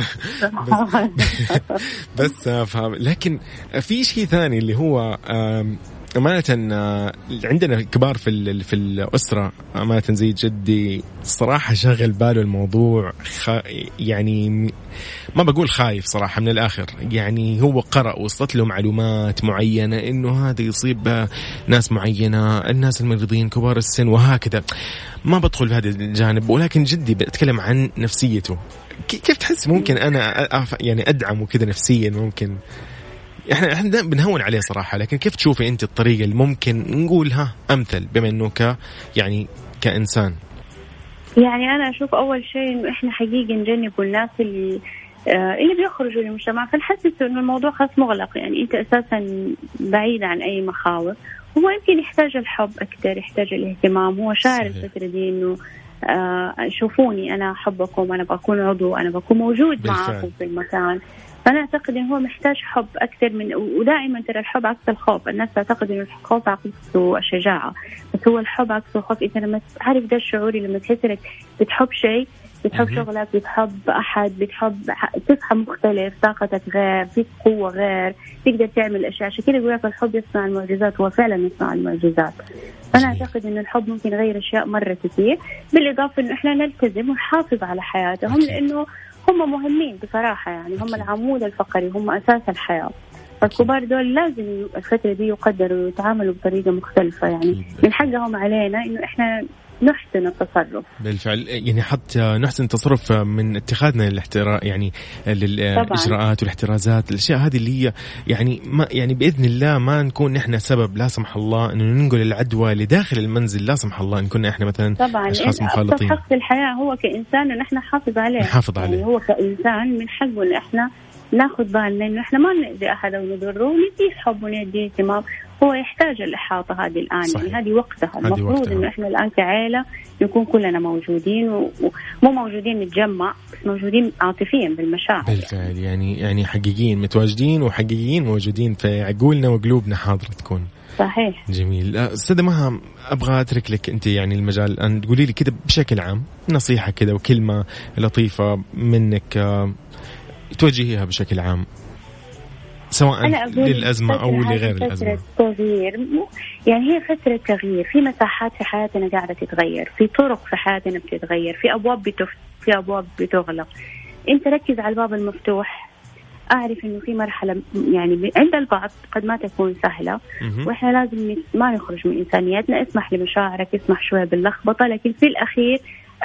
بس أفهم. لكن في شيء ثاني اللي هو أمانة عندنا كبار في الأسرة أمانة زي جدي صراحة شغل باله الموضوع، يعني ما بقول خايف صراحة، من الآخر يعني هو قرأ وصلت له معلومات معينة إنه هذا يصيب ناس معينة، الناس المريضين، كبار السن، وهكذا. ما بدخل في هذا الجانب، ولكن جدي بتكلم عن نفسيته. كيف تحس ممكن أنا يعني أدعمه كذا نفسيا؟ ممكن احنا بنهون عليه صراحه، لكن كيف تشوفي انت الطريقه اللي ممكن نقولها امثل بما انه يعني كانسان؟ يعني انا اشوف اول شيء انه احنا حقيقه نجنب الناس اللي بيخرجوا للمجتمع، فنحسسه انه الموضوع خاص مغلق، يعني انت اساسا بعيد عن اي مخاوف. هو يمكن يحتاج الحب اكثر، يحتاج الاهتمام، هو شاعر الفتره دي انه شوفوني انا احبكم، انا بكون عضو، انا بكون موجود معاكم في المكان. أنا أعتقد إنه هو محتاج حب أكثر من، ودائما ترى الحب عكس الخوف، الناس تعتقد إنه الخوف عكسه الشجاعة، بس هو الحب عكسه الخوف. إذا لما تعرف ده الشعور، لما تحس إنك بتحب شيء، بتحب شغلك، بتحب أحد، بتحب تصحى مختلف، طاقتك غير، فيك قوة غير، تقدر تعمل أشياء. عشان كده يقولك الحب يصنع المعجزات، هو فعلا يصنع المعجزات. أنا أعتقد إنه الحب ممكن يغير أشياء مرة كثير، بالإضافة إنه إحنا نلتزم ونحافظ على حياتهم، لأنه هم مهمين بصراحة، يعني هم العمود الفقري، هم أساس الحياة. فالكبار دول لازم الفترة دي يقدروا ويتعاملوا بطريقة مختلفة، يعني من حقهم علينا إنه إحنا نحسن التصرف. بالفعل يعني حتى نحسن التصرف من اتخاذنا يعني للإجراءات والاحترازات، الأشياء هذه اللي هي يعني ما يعني بإذن الله ما نكون نحن سبب لا سمح الله إنه ننقل العدوى لداخل المنزل، لا سمح الله إن كنا إحنا مثلا أشخاص مخالطين. طبعاً حق الحياة هو كإنسان إن إحنا نحافظ عليه، يعني هو كإنسان من حقه إن إحنا ناخذ بالنا إنه إحنا ما نأذي أحد ونضره، ونديه حب ونديه اهتمام. هو يحتاج الإحاطة هذه الآن، يعني هذه وقتها، المفروض إنه إحنا الآن كعائلة نكون كلنا موجودين، ومو موجودين نتجمع، بس موجودين عاطفيا بالمشاعر. بالفعل يعني حقيقيين متواجدين، وحقيقيين موجودين في عقولنا وقلوبنا، حاضرة تكون. صحيح. جميل. أستاذة مها، أبغى أترك لك أنت يعني المجال أن تقولي لي كده بشكل عام نصيحة كده وكلمة لطيفة منك توجهيها بشكل عام، سواء للأزمة أو لغير الأزمة. تغيير، يعني هي فترة تغيير، في مساحات في حياتنا قاعدة تتغير، في طرق في حياتنا بتتغير، في أبواب في أبواب بتغلق. أنت ركز على الباب المفتوح، أعرف إنه في مرحلة يعني عند البعض قد ما تكون سهلة، وإحنا لازم ما نخرج من إنسانيتنا. اسمح لمشاعرك، اسمح شوية باللخبطة، لكن في الأخير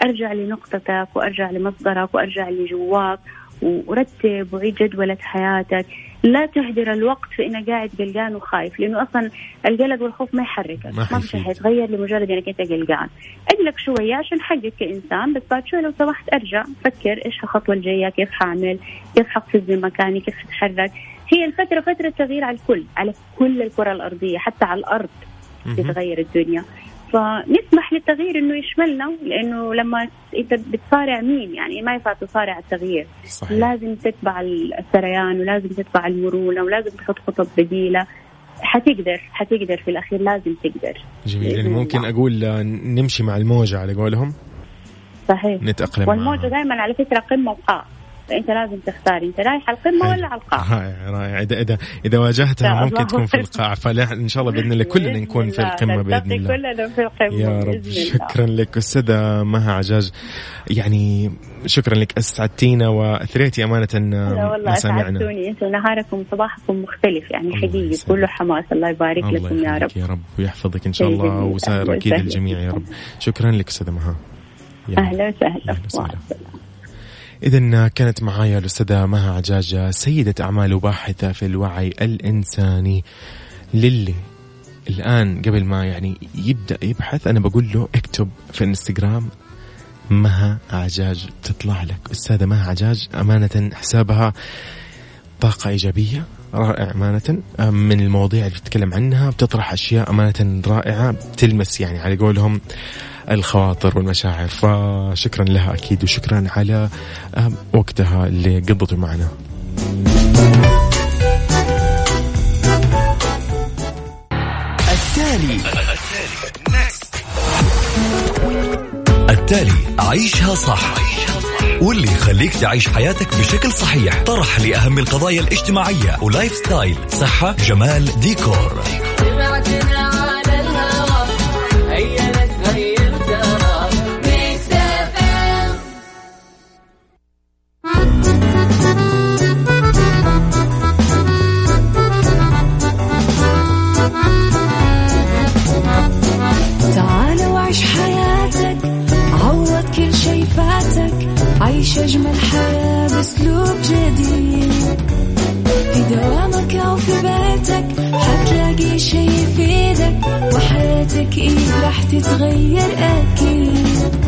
أرجع لنقطتك، وأرجع لمصدرك، وأرجع لجواك، ورتب وعيد جدولة حياتك. لا تهدر الوقت في إنه قاعد قلقان وخايف، لأنه أصلا القلق والخوف ما يحركك، ما مش هيتغير لمجرد إنك أنت قلقان. أقلق شوية عشان حقك كإنسان، بس بعد شوية لو سمحت أرجع فكر إيش الخطوة الجاية، كيف حعمل، كيف حقفز من مكاني، كيف أتحرك. هي الفترة فترة تغيير على الكل، على كل الكرة الأرضية، حتى على الأرض تتغير الدنيا. فنسمح للتغيير إنه يشملنا، لأنه لما أنت بتصارع مين يعني، ما ينفع تصارع التغيير. صحيح. لازم تتبع السريان، ولازم تتبع المرونة، ولازم تحط خطط بديلة. حتقدر في الأخير، لازم تقدر. جميل. يعني ممكن أقول نمشي مع الموجة على قولهم. صحيح. نتأقلم. والموجة دائما على فكرة قمة وقاع، أنت لازم تختار أنت رايح على القمة ولا على القاع. رائع. إذا واجهتها ممكن تكون في القاع، فلا إن شاء الله بإذن الله كلنا نكون في القمة بإذن الله. كلنا في القمة يا رب. شكرا لك أستاذة مها عجاج، يعني شكرا لك، أسعدتينا وأثريتي أمانة مسامعنا. والله أنتم نهاركم صباحكم مختلف، يعني حقيقي كله حماس. الله يبارك لكم يا رب. يا رب ويحفظك إن شاء الله، وسائر أكيد الجميع يا رب. شكرا لك أستاذة مها. أهلا وسهلا. إذن كانت معايا الأستاذة مها عجاج، سيدة أعمال وباحثة في الوعي الإنساني. للي الآن قبل ما يعني يبدأ يبحث أنا بقول له اكتب في الانستغرام مها عجاج، تطلع لك أستاذة مها عجاج. أمانة حسابها طاقة إيجابية رائع، أمانة من المواضيع اللي بتتكلم عنها بتطرح أشياء أمانة رائعة بتلمس يعني على قولهم الخواطر والمشاعر. فشكرا لها أكيد، وشكرا على وقتها اللي قضته معنا. التالي عيشها صح، واللي يخليك تعيش حياتك بشكل صحيح. طرح لأهم القضايا الاجتماعية ولايف ستايل، صحة، جمال، ديكور. عيش أجمل حياة بأسلوب جديد، في دوامك أو في بيتك حتلاقي شي يفيدك، وحياتك إيه راح تتغير أكيد.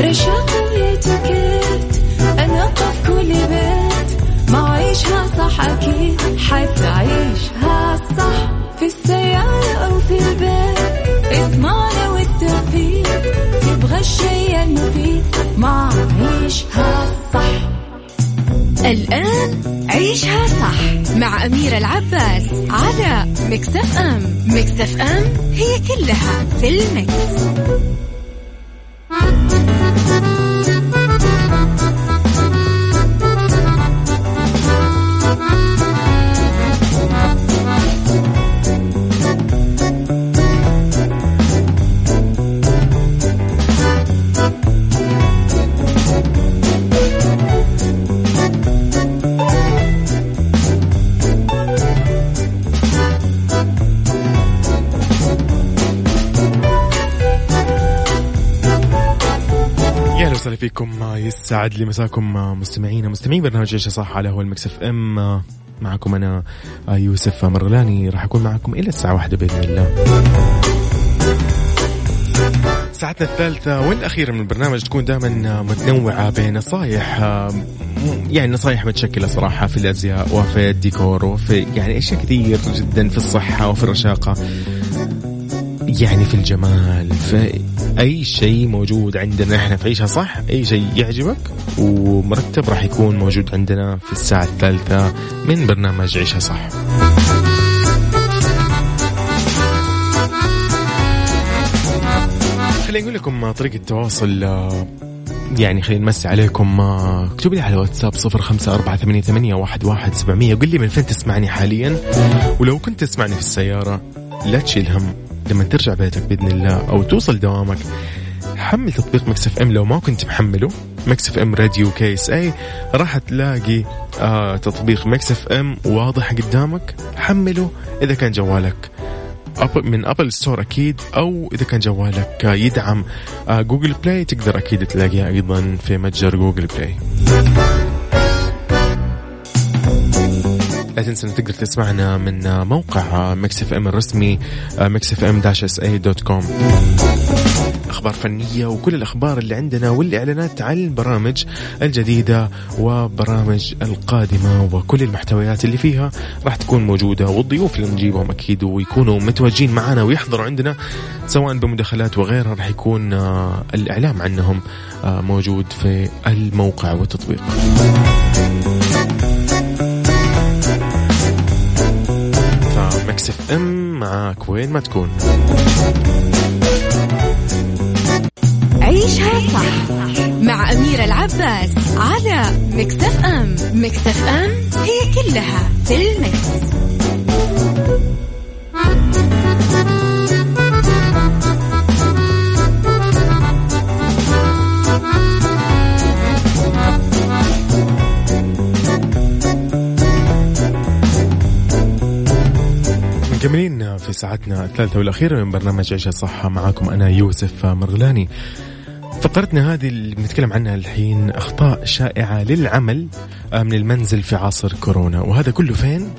رشاق ويتكت أنا قف كل بيت، ما عيشها صح أكيد حتى عيشها صح، في السيارة أو في البيت اسمعنا والتوفيق، تبغى الشيء المفيد ما عيشها صح. الآن عيشها صح مع أميرة العباس على ميكس إف إم. ميكس إف إم هي كلها في الميكس. أهلا فيكم، يسعد لي مساكم مستمعين برنامج عيشة صح على هو الميكس إف إم. معكم أنا يوسف مرغلاني، راح أكون معكم إلى الساعة 1 بإذن الله. ساعتنا الثالثة والأخيرة من البرنامج تكون دائما متنوعة بنصائح، يعني نصائح متشكلة صراحة في الأزياء وفي الديكور وفي يعني أشياء كثير جدا، في الصحة وفي الرشاقة، يعني في الجمال، في أي شيء موجود عندنا إحنا في عيشها صح. أي شيء يعجبك ومرتب راح يكون موجود عندنا في الساعة الثالثة من برنامج عيشها صح. خليني أقول لكم طريقة التواصل، يعني خلينا نمسي عليكم. اكتب لي على واتساب 0548811700، قل لي من فين تسمعني حاليا، ولو كنت تسمعني في السيارة لا تشيل هم، لما ترجع بيتك بإذن الله أو توصل دوامك حمل تطبيق ميكس إف إم لو ما كنت محمله، ميكس إف إم راديو KSA، راح تلاقي تطبيق ميكس إف إم واضح قدامك، حمله إذا كان جوالك من أبل ستور أكيد، أو إذا كان جوالك يدعم جوجل بلاي تقدر أكيد تلاقيها أيضا في متجر جوجل بلاي. لا تنسى أن تقدر تسمعنا من موقع ميكس إف إم الرسمي mixfm-sa.com. أخبار فنية وكل الأخبار اللي عندنا والإعلانات عن البرامج الجديدة وبرامج القادمة وكل المحتويات اللي فيها راح تكون موجودة، والضيوف اللي نجيبهم أكيد ويكونوا متواجدين معنا ويحضروا عندنا سواء بمداخلات وغيرها، راح يكون الإعلام عنهم موجود في الموقع والتطبيق. ميكس إف إم معاك وين ما تكون. عيشها صح مع أميرة العباس على ميكس إف إم. ميكس إف إم هي كلها في الميكس. مكملين في ساعتنا الثالثة والأخيرة من برنامج عيشة صح، معاكم أنا يوسف مرغلاني. فقرتنا هذه اللي بنتكلم عنها الحين أخطاء شائعة للعمل من المنزل في عصر كورونا. وهذا كله فين؟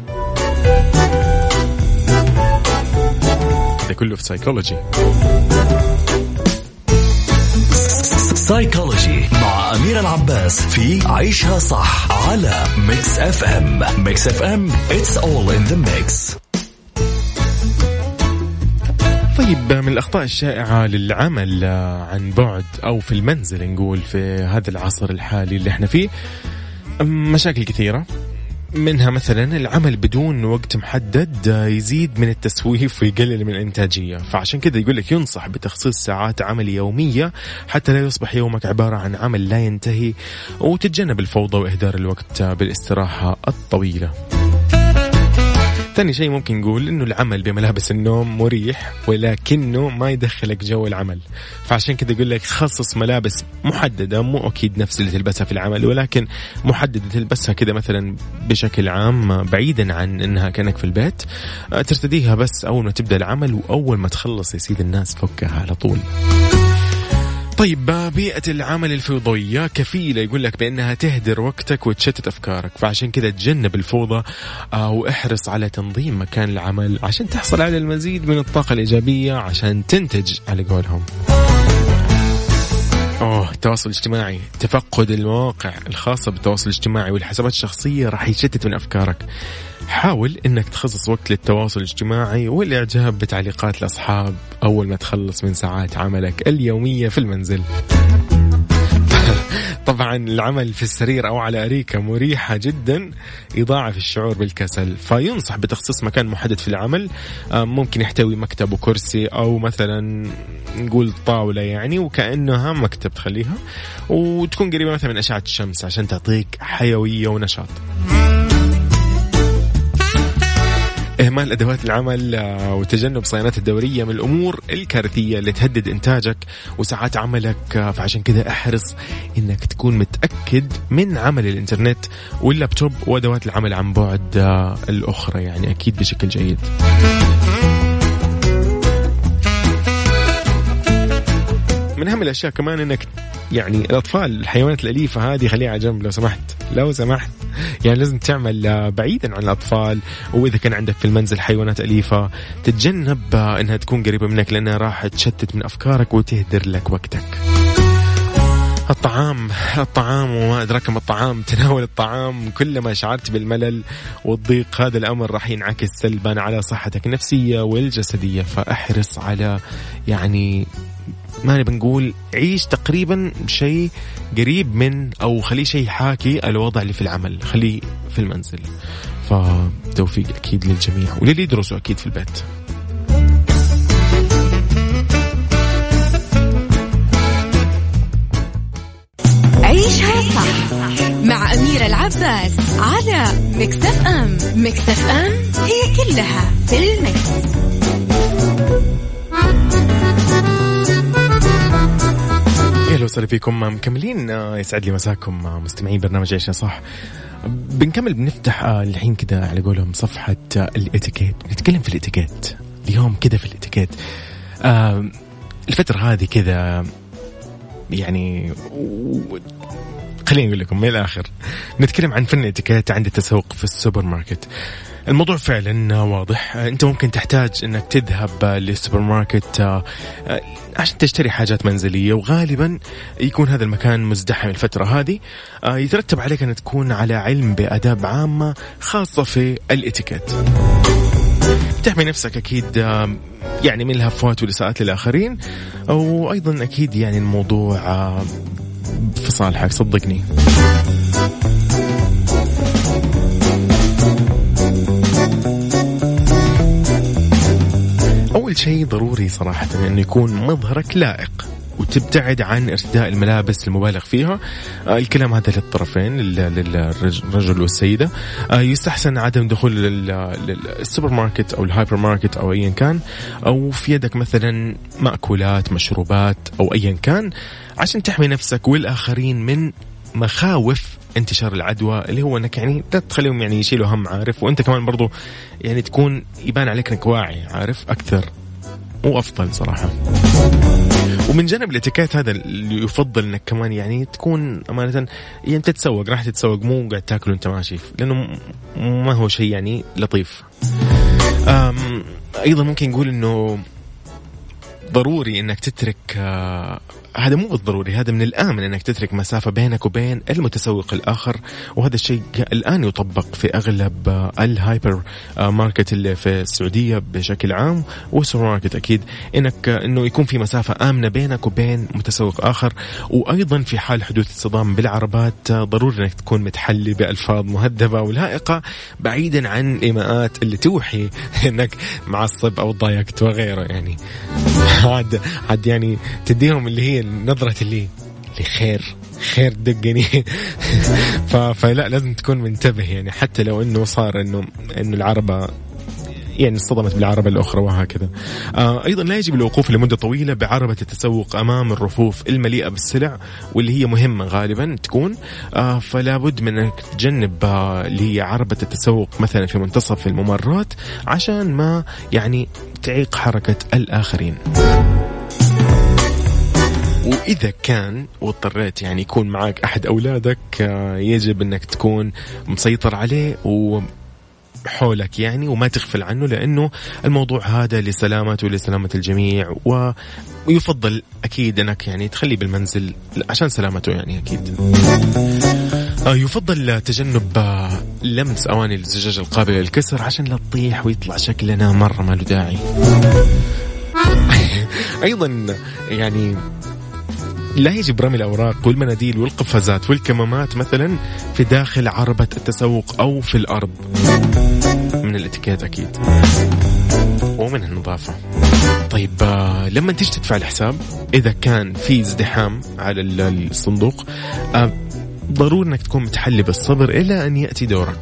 هذا كله في سايكولوجي مع أميرة العباس في عيشها صح على ميكس إف إم. ميكس إف إم It's all in the mix. طيب، من الأخطاء الشائعة للعمل عن بعد أو في المنزل نقول في هذا العصر الحالي اللي احنا فيه مشاكل كثيرة، منها مثلا العمل بدون وقت محدد يزيد من التسويف ويقلل من الإنتاجية. فعشان كده يقولك ينصح بتخصيص ساعات عمل يومية حتى لا يصبح يومك عبارة عن عمل لا ينتهي، وتتجنب الفوضى وإهدار الوقت بالاستراحة الطويلة. ثاني شيء ممكن نقول إنه العمل بملابس النوم مريح ولكنه ما يدخلك جو العمل، فعشان كده يقول لك خصص ملابس محددة، مو أكيد نفس اللي تلبسها في العمل ولكن محددة تلبسها كده مثلا بشكل عام بعيدا عن إنها كأنك في البيت، ترتديها بس أول ما تبدأ العمل، وأول ما تخلص يسيد الناس فكها على طول. طيب، بيئة العمل الفوضوية كفيلة يقول لك بأنها تهدر وقتك وتشتت أفكارك، فعشان كذا تجنب الفوضى واحرص على تنظيم مكان العمل عشان تحصل على المزيد من الطاقة الإيجابية عشان تنتج على قولهم. التواصل الاجتماعي، تفقد المواقع الخاصة بالتواصل الاجتماعي والحسابات الشخصية راح يشتت من أفكارك. حاول أنك تخصص وقت للتواصل الاجتماعي والإعجاب بتعليقات الأصحاب أول ما تخلص من ساعات عملك اليومية في المنزل. طبعا العمل في السرير أو على أريكة مريحة جدا يضاعف الشعور بالكسل، فينصح بتخصيص مكان محدد في العمل، ممكن يحتوي مكتب وكرسي أو مثلا نقول طاولة يعني وكأنها مكتب، تخليها وتكون قريبة مثلا من أشعة الشمس عشان تعطيك حيوية ونشاط. إهمال أدوات العمل وتجنب صيانات الدورية من الأمور الكارثية اللي تهدد إنتاجك وساعات عملك، فعشان كذا أحرص إنك تكون متأكد من عمل الإنترنت واللابتوب وأدوات العمل عن بعد الأخرى يعني أكيد بشكل جيد. من أهم الأشياء كمان إنك يعني الأطفال، الحيوانات الأليفة هذه خليها على جنب لو سمحت يعني لازم تعمل بعيدا عن الأطفال، وإذا كان عندك في المنزل حيوانات أليفة تتجنب إنها تكون قريبة منك لأنها راح تشتت من أفكارك وتهدر لك وقتك. الطعام وما أدراك ما الطعام، تناول الطعام كلما شعرت بالملل والضيق، هذا الأمر راح ينعكس سلبا على صحتك النفسية والجسدية، فأحرص على يعني ما أنا بنقول عيش تقريبا شيء قريب من أو خليه شيء حاكي الوضع اللي في العمل خليه في المنزل. فتوفيق أكيد للجميع وللي يدرسوا أكيد في البيت. عيشها صح مع أميرة العباس على ميكس إف إم. ميكس إف إم هي كلها في الميكس. أهلا وسهلا فيكم، مكملين يسعد لي مساكم مستمعين برنامج عيشها صح. بنكمل بنفتح الحين كده على قولهم صفحة الاتيكيت، نتكلم في الاتيكيت اليوم كده في الاتيكيت. الفترة هذه كده يعني خليني أقول لكم من الآخر نتكلم عن فن الاتيكيت عند التسوق في السوبر ماركت. الموضوع فعلا واضح، أنت ممكن تحتاج أنك تذهب للسوبر ماركت عشان تشتري حاجات منزلية، وغالبا يكون هذا المكان مزدحم الفترة هذه. يترتب عليك أن تكون على علم بأداب عامة خاصة في الاتيكيت، تحمي نفسك أكيد يعني من الهفوات والإساءات للآخرين، وأيضا أكيد يعني الموضوع في صالحك صدقني. أول شيء ضروري صراحة أنه يكون مظهرك لائق، وتبتعد عن ارتداء الملابس المبالغ فيها. الكلام هذا للطرفين، للرجل والسيدة. يستحسن عدم دخول السوبر ماركت أو الهايبر ماركت أو أيا كان، أو في يدك مثلا مأكولات مشروبات أو أيا كان، عشان تحمي نفسك والآخرين من مخاوف انتشار العدوى، اللي هو أنك يعني لا تخليهم يعني يشيلوا هم، عارف، وأنت كمان برضو يعني تكون يبان عليك أنك واعي، عارف، أكثر وأفضل صراحة. ومن جانب الاتيكيت هذا اللي يفضل انك كمان يعني تكون امانه، يعني انت تتسوق، راح تتسوق، مو قاعد تاكل وانت ماشي، لانه ما هو شيء يعني لطيف. ايضا ممكن نقول انه ضروري انك تترك، هذا مو بالضروري، هذا من الآمن انك تترك مسافة بينك وبين المتسوق الآخر، وهذا الشيء الآن يطبق في اغلب الهايبر ماركت اللي في السعودية بشكل عام والسوبر ماركت اكيد، انه يكون في مسافة آمنة بينك وبين متسوق آخر. وايضا في حال حدوث الصدام بالعربات ضروري انك تكون متحلي بألفاظ مهذبة ولائقة، بعيدا عن الإيماءات اللي توحي انك معصب او ضايقت وغيره. يعني عاد يعني تديهم اللي هي نظرة اللي خير خير دقني فلا لازم تكون منتبه، يعني حتى لو انه صار انه العربة يعني صدمت بالعربة الأخرى وهكذا. أيضا لا يجب الوقوف لمدة طويلة بعربة التسوق أمام الرفوف المليئة بالسلع، واللي هي مهمة غالبا تكون، فلا بد من أنك تجنب لعربة التسوق مثلا في منتصف الممرات عشان ما يعني تعيق حركة الآخرين. وإذا كان واضطريت يعني يكون معك أحد أولادك يجب أنك تكون مسيطر عليه و حولك يعني، وما تغفل عنه، لأنه الموضوع هذا لسلامته ولسلامة الجميع، ويفضل أكيد أنك يعني تخليه بالمنزل عشان سلامته يعني أكيد. يفضل تجنب لمس أواني الزجاج القابلة للكسر عشان لا تطيح ويطلع شكلنا مرة ما له داعي. أيضا يعني لا يجب رمي الأوراق والمناديل والقفازات والكمامات مثلا في داخل عربة التسوق أو في الأرض، من الاتيكيت أكيد ومن النظافة. طيب لما تيجي تدفع الحساب إذا كان في ازدحام على الصندوق ضروري أنك تكون متحلي بالصبر إلى أن يأتي دورك،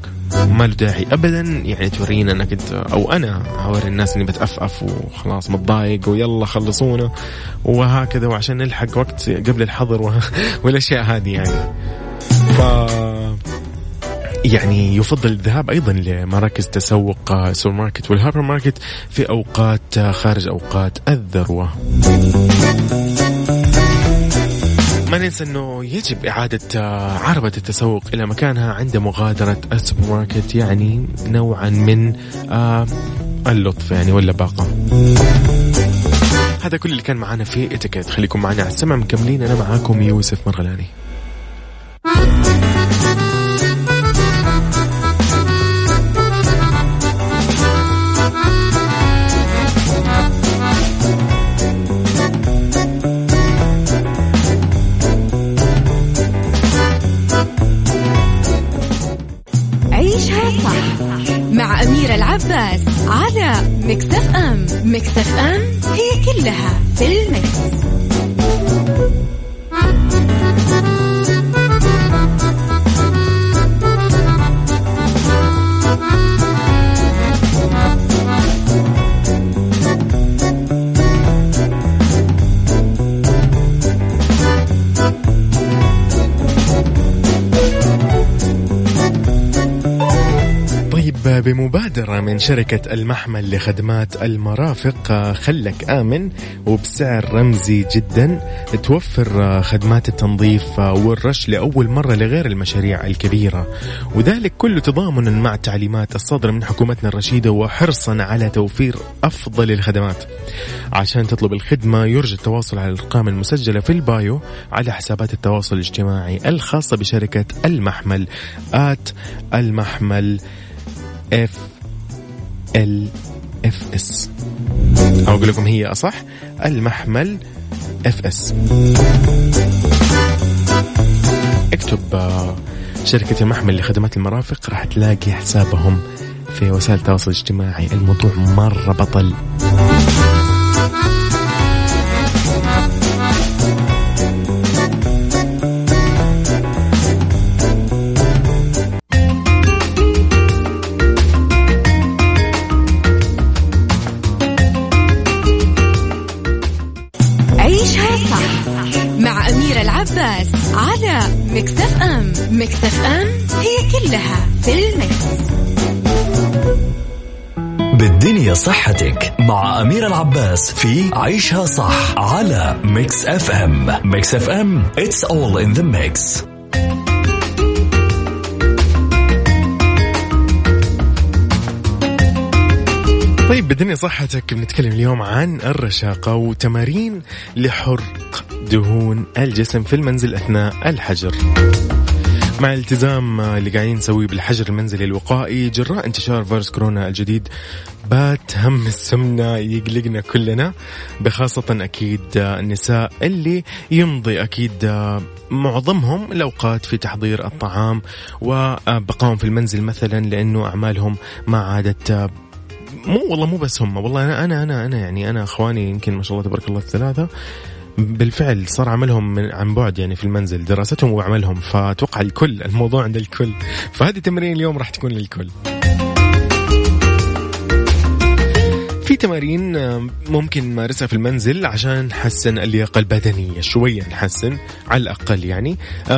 ما له داعي أبدا يعني تورينا أنك أو أنا أوري الناس أني بتأفأف وخلاص متضايق ويلا خلصونا وهكذا، وعشان نلحق وقت قبل الحظر والأشياء هذه يعني. يعني يفضل الذهاب أيضا لمراكز تسوق سوبر ماركت والهايبر ماركت في أوقات خارج أوقات الذروة. ما ننسى أنه يجب إعادة عربة التسوق إلى مكانها عند مغادرة السوبر ماركت، يعني نوعا من اللطف يعني واللباقة. هذا كل اللي كان معنا في اتيكيت، خليكم معنا على السمع مكملين، أنا معاكم يوسف مرغلاني. ميكس إف إم، ميكس إف إم هي كلها في الميكس. بمبادرة من شركة المحمل لخدمات المرافق خلك آمن، وبسعر رمزي جدا توفر خدمات التنظيف والرش لأول مرة لغير المشاريع الكبيرة، وذلك كله تضامنا مع التعليمات الصادرة من حكومتنا الرشيدة وحرصا على توفير أفضل الخدمات. عشان تطلب الخدمة يرجى التواصل على الأرقام المسجلة في البايو على حسابات التواصل الاجتماعي الخاصة بشركة المحمل @المحمل FLFS، أو أقول لكم هي أصح المحمل FS. اكتب شركة المحمل لخدمات المرافق راح تلاقي حسابهم في وسائل التواصل الاجتماعي. الموضوع مرة بطل. ميكس إف إم هي كلها في الميكس. بالدنيا صحتك مع أميرة العباس في عيشها صح على ميكس إف إم. ميكس إف إم, it's all in the mix. طيب بالدنيا صحتك بنتكلم اليوم عن الرشاقة وتمارين لحرق دهون الجسم في المنزل أثناء الحجر. مع الالتزام اللي قاعدين نسويه بالحجر المنزلي الوقائي جراء انتشار فيروس كورونا الجديد، بات هم السمنة يقلقنا كلنا، بخاصة أكيد النساء اللي يمضي أكيد معظمهم الأوقات في تحضير الطعام وبقاهم في المنزل مثلا، لأنه أعمالهم ما عادت. مو والله مو بس هم، والله أنا يعني أنا إخواني يمكن ما شاء الله تبارك الله الثلاثة بالفعل صار عملهم عن بعد، يعني في المنزل دراستهم وعملهم، فتوقع الكل الموضوع عند الكل، فهذه تمرين اليوم راح تكون للكل. في تمارين ممكن نمارسها في المنزل عشان نحسن اللياقة البدنية شوية، نحسن على الأقل يعني.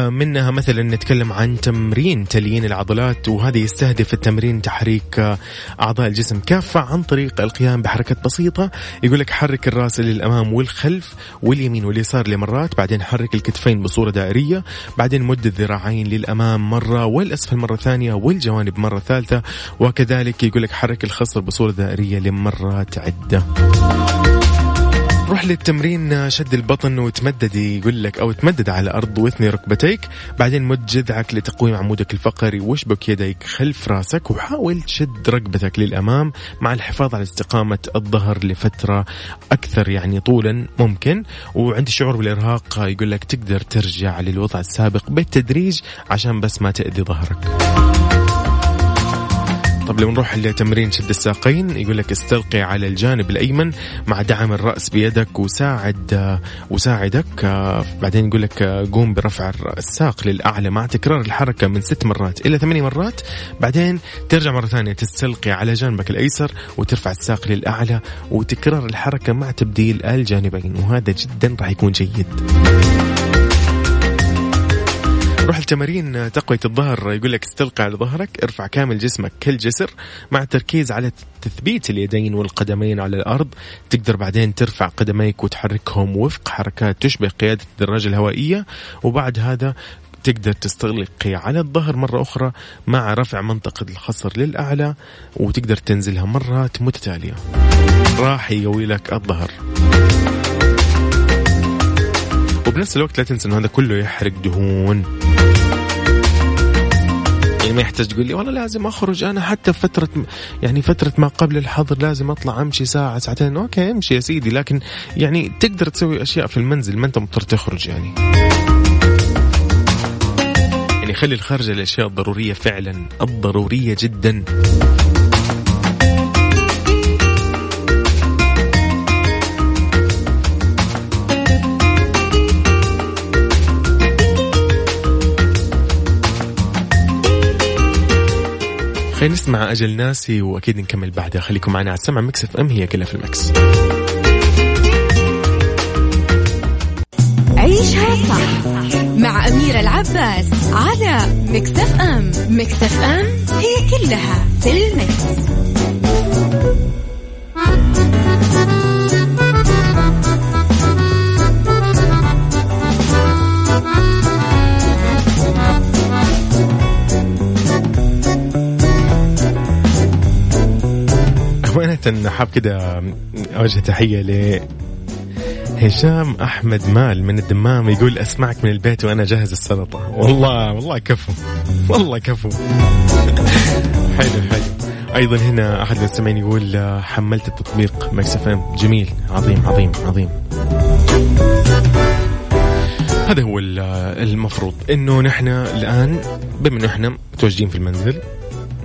منها مثلا نتكلم عن تمرين تليين العضلات، وهذا يستهدف التمرين تحريك أعضاء الجسم كافة عن طريق القيام بحركات بسيطة. يقولك حرك الرأس للأمام والخلف واليمين واليسار لمرات، بعدين حرك الكتفين بصورة دائرية، بعدين مد الذراعين للأمام مرة والأسفل مرة ثانية والجوانب مرة ثالثة، وكذلك يقولك حرك الخصر بصورة دائرية لمرة عدة. روح للتمرين شد البطن وتمدد، يقول لك او تمدد على الارض واثني ركبتيك، بعدين مد جذعك لتقويم عمودك الفقري واشبك يديك خلف راسك، وحاول تشد ركبتك للامام مع الحفاظ على استقامة الظهر لفترة اكثر يعني طولا ممكن. وعندي شعور بالارهاق يقول لك تقدر ترجع للوضع السابق بالتدريج عشان بس ما تأذي ظهرك. طب لو نروح لتمرين شد الساقين، يقولك استلقي على الجانب الأيمن مع دعم الرأس بيدك وساعدك، بعدين يقولك قوم برفع الساق للأعلى مع تكرار الحركة من 6 مرات إلى 8 مرات، بعدين ترجع مرة ثانية تستلقي على جانبك الأيسر وترفع الساق للأعلى، وتكرار الحركة مع تبديل الجانبين، وهذا جدا راح يكون جيد. روح لتمارين تقوية الظهر، يقولك استلقى على ظهرك، ارفع كامل جسمك كالجسر مع التركيز على تثبيت اليدين والقدمين على الأرض. تقدر بعدين ترفع قدميك وتحركهم وفق حركات تشبه قيادة الدراجة الهوائية، وبعد هذا تقدر تستلقي على الظهر مرة أخرى مع رفع منطقة الخصر للأعلى، وتقدر تنزلها مرات متتالية، راح يقوي لك الظهر. وبنفس الوقت لا تنسى أن هذا كله يحرق دهون، يعني ما يحتاج تقول لي والله لازم أخرج أنا حتى في فترة يعني فترة ما قبل الحظر لازم أطلع أمشي ساعة ساعتين. أوكي أمشي يا سيدي، لكن يعني تقدر تسوي أشياء في المنزل، ما أنت مضطر تخرج يعني خلي الخارج الأشياء الضرورية، فعلا الضرورية جدا. نسمع أجل ناسي وأكيد نكمل بعدها، خليكم معنا على السمع. ميكس إف إم، هي كلها في المكس. عيشها صح مع أميرة العباس على ميكس إف إم. ميكس إف إم، هي كلها في المكس. حاب كده أوجه تحية لهشام أحمد مال من الدمام، يقول أسمعك من البيت وأنا جاهز السلطة. والله كفو، والله كفو. حلو. أيضا هنا أحد المستمعين يقول حملت التطبيق ميكس إف إم، جميل، عظيم. هذا هو المفروض إنه نحن الآن بما إنه إحنا متواجدين في المنزل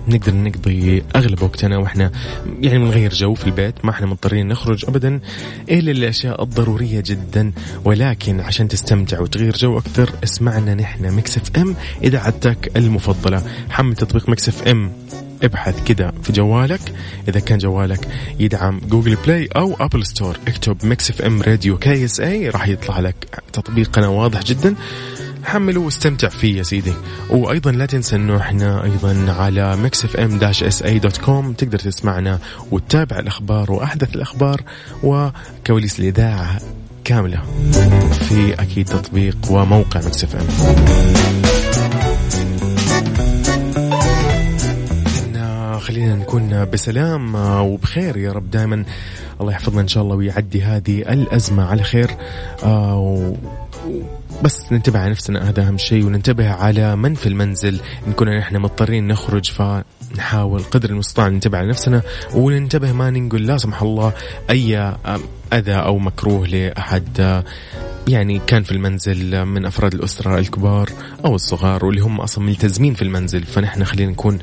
نقدر نقضي أغلب وقتنا وإحنا يعني منغير جو في البيت، ما إحنا مضطرين نخرج أبدا إلا الأشياء الضرورية جدا. ولكن عشان تستمتع وتغير جو أكثر اسمعنا نحن ميكس إف إم إذاعتك المفضلة. حمل تطبيق ميكس إف إم، ابحث كده في جوالك إذا كان جوالك يدعم جوجل بلاي أو أبل ستور، اكتب ميكس إف إم راديو KSA راح يطلع لك تطبيقنا واضح جدا. حمله واستمتع فيه يا سيدي. وأيضا لا تنسى أنه احنا أيضا على mixfm-sa.com تقدر تسمعنا وتتابع الأخبار وأحدث الأخبار وكواليس الإذاعة كاملة في أكيد تطبيق وموقع ميكس إف إم. خلينا نكون بسلام وبخير يا رب دائما، الله يحفظنا إن شاء الله ويعدي هذه الأزمة على خير. بس ننتبه على نفسنا، هذا أهم شيء، وننتبه على من في المنزل إن كنا نحن مضطرين نخرج، فنحاول قدر المستطاع ننتبه على نفسنا وننتبه ما ننقل لا سمح الله أي أذى أو مكروه لأحد يعني كان في المنزل من أفراد الأسرة الكبار أو الصغار واللي هم أصلا ملتزمين في المنزل، فنحن خلينا نكون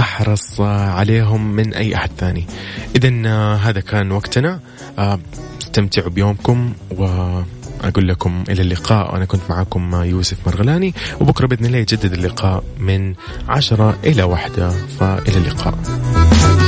أحرص عليهم من أي أحد ثاني. إذن هذا كان وقتنا، استمتعوا بيومكم وأقول لكم إلى اللقاء. أنا كنت معكم يوسف مرغلاني، وبكرة بإذن الله يجدد اللقاء من 10 إلى 1، فإلى اللقاء.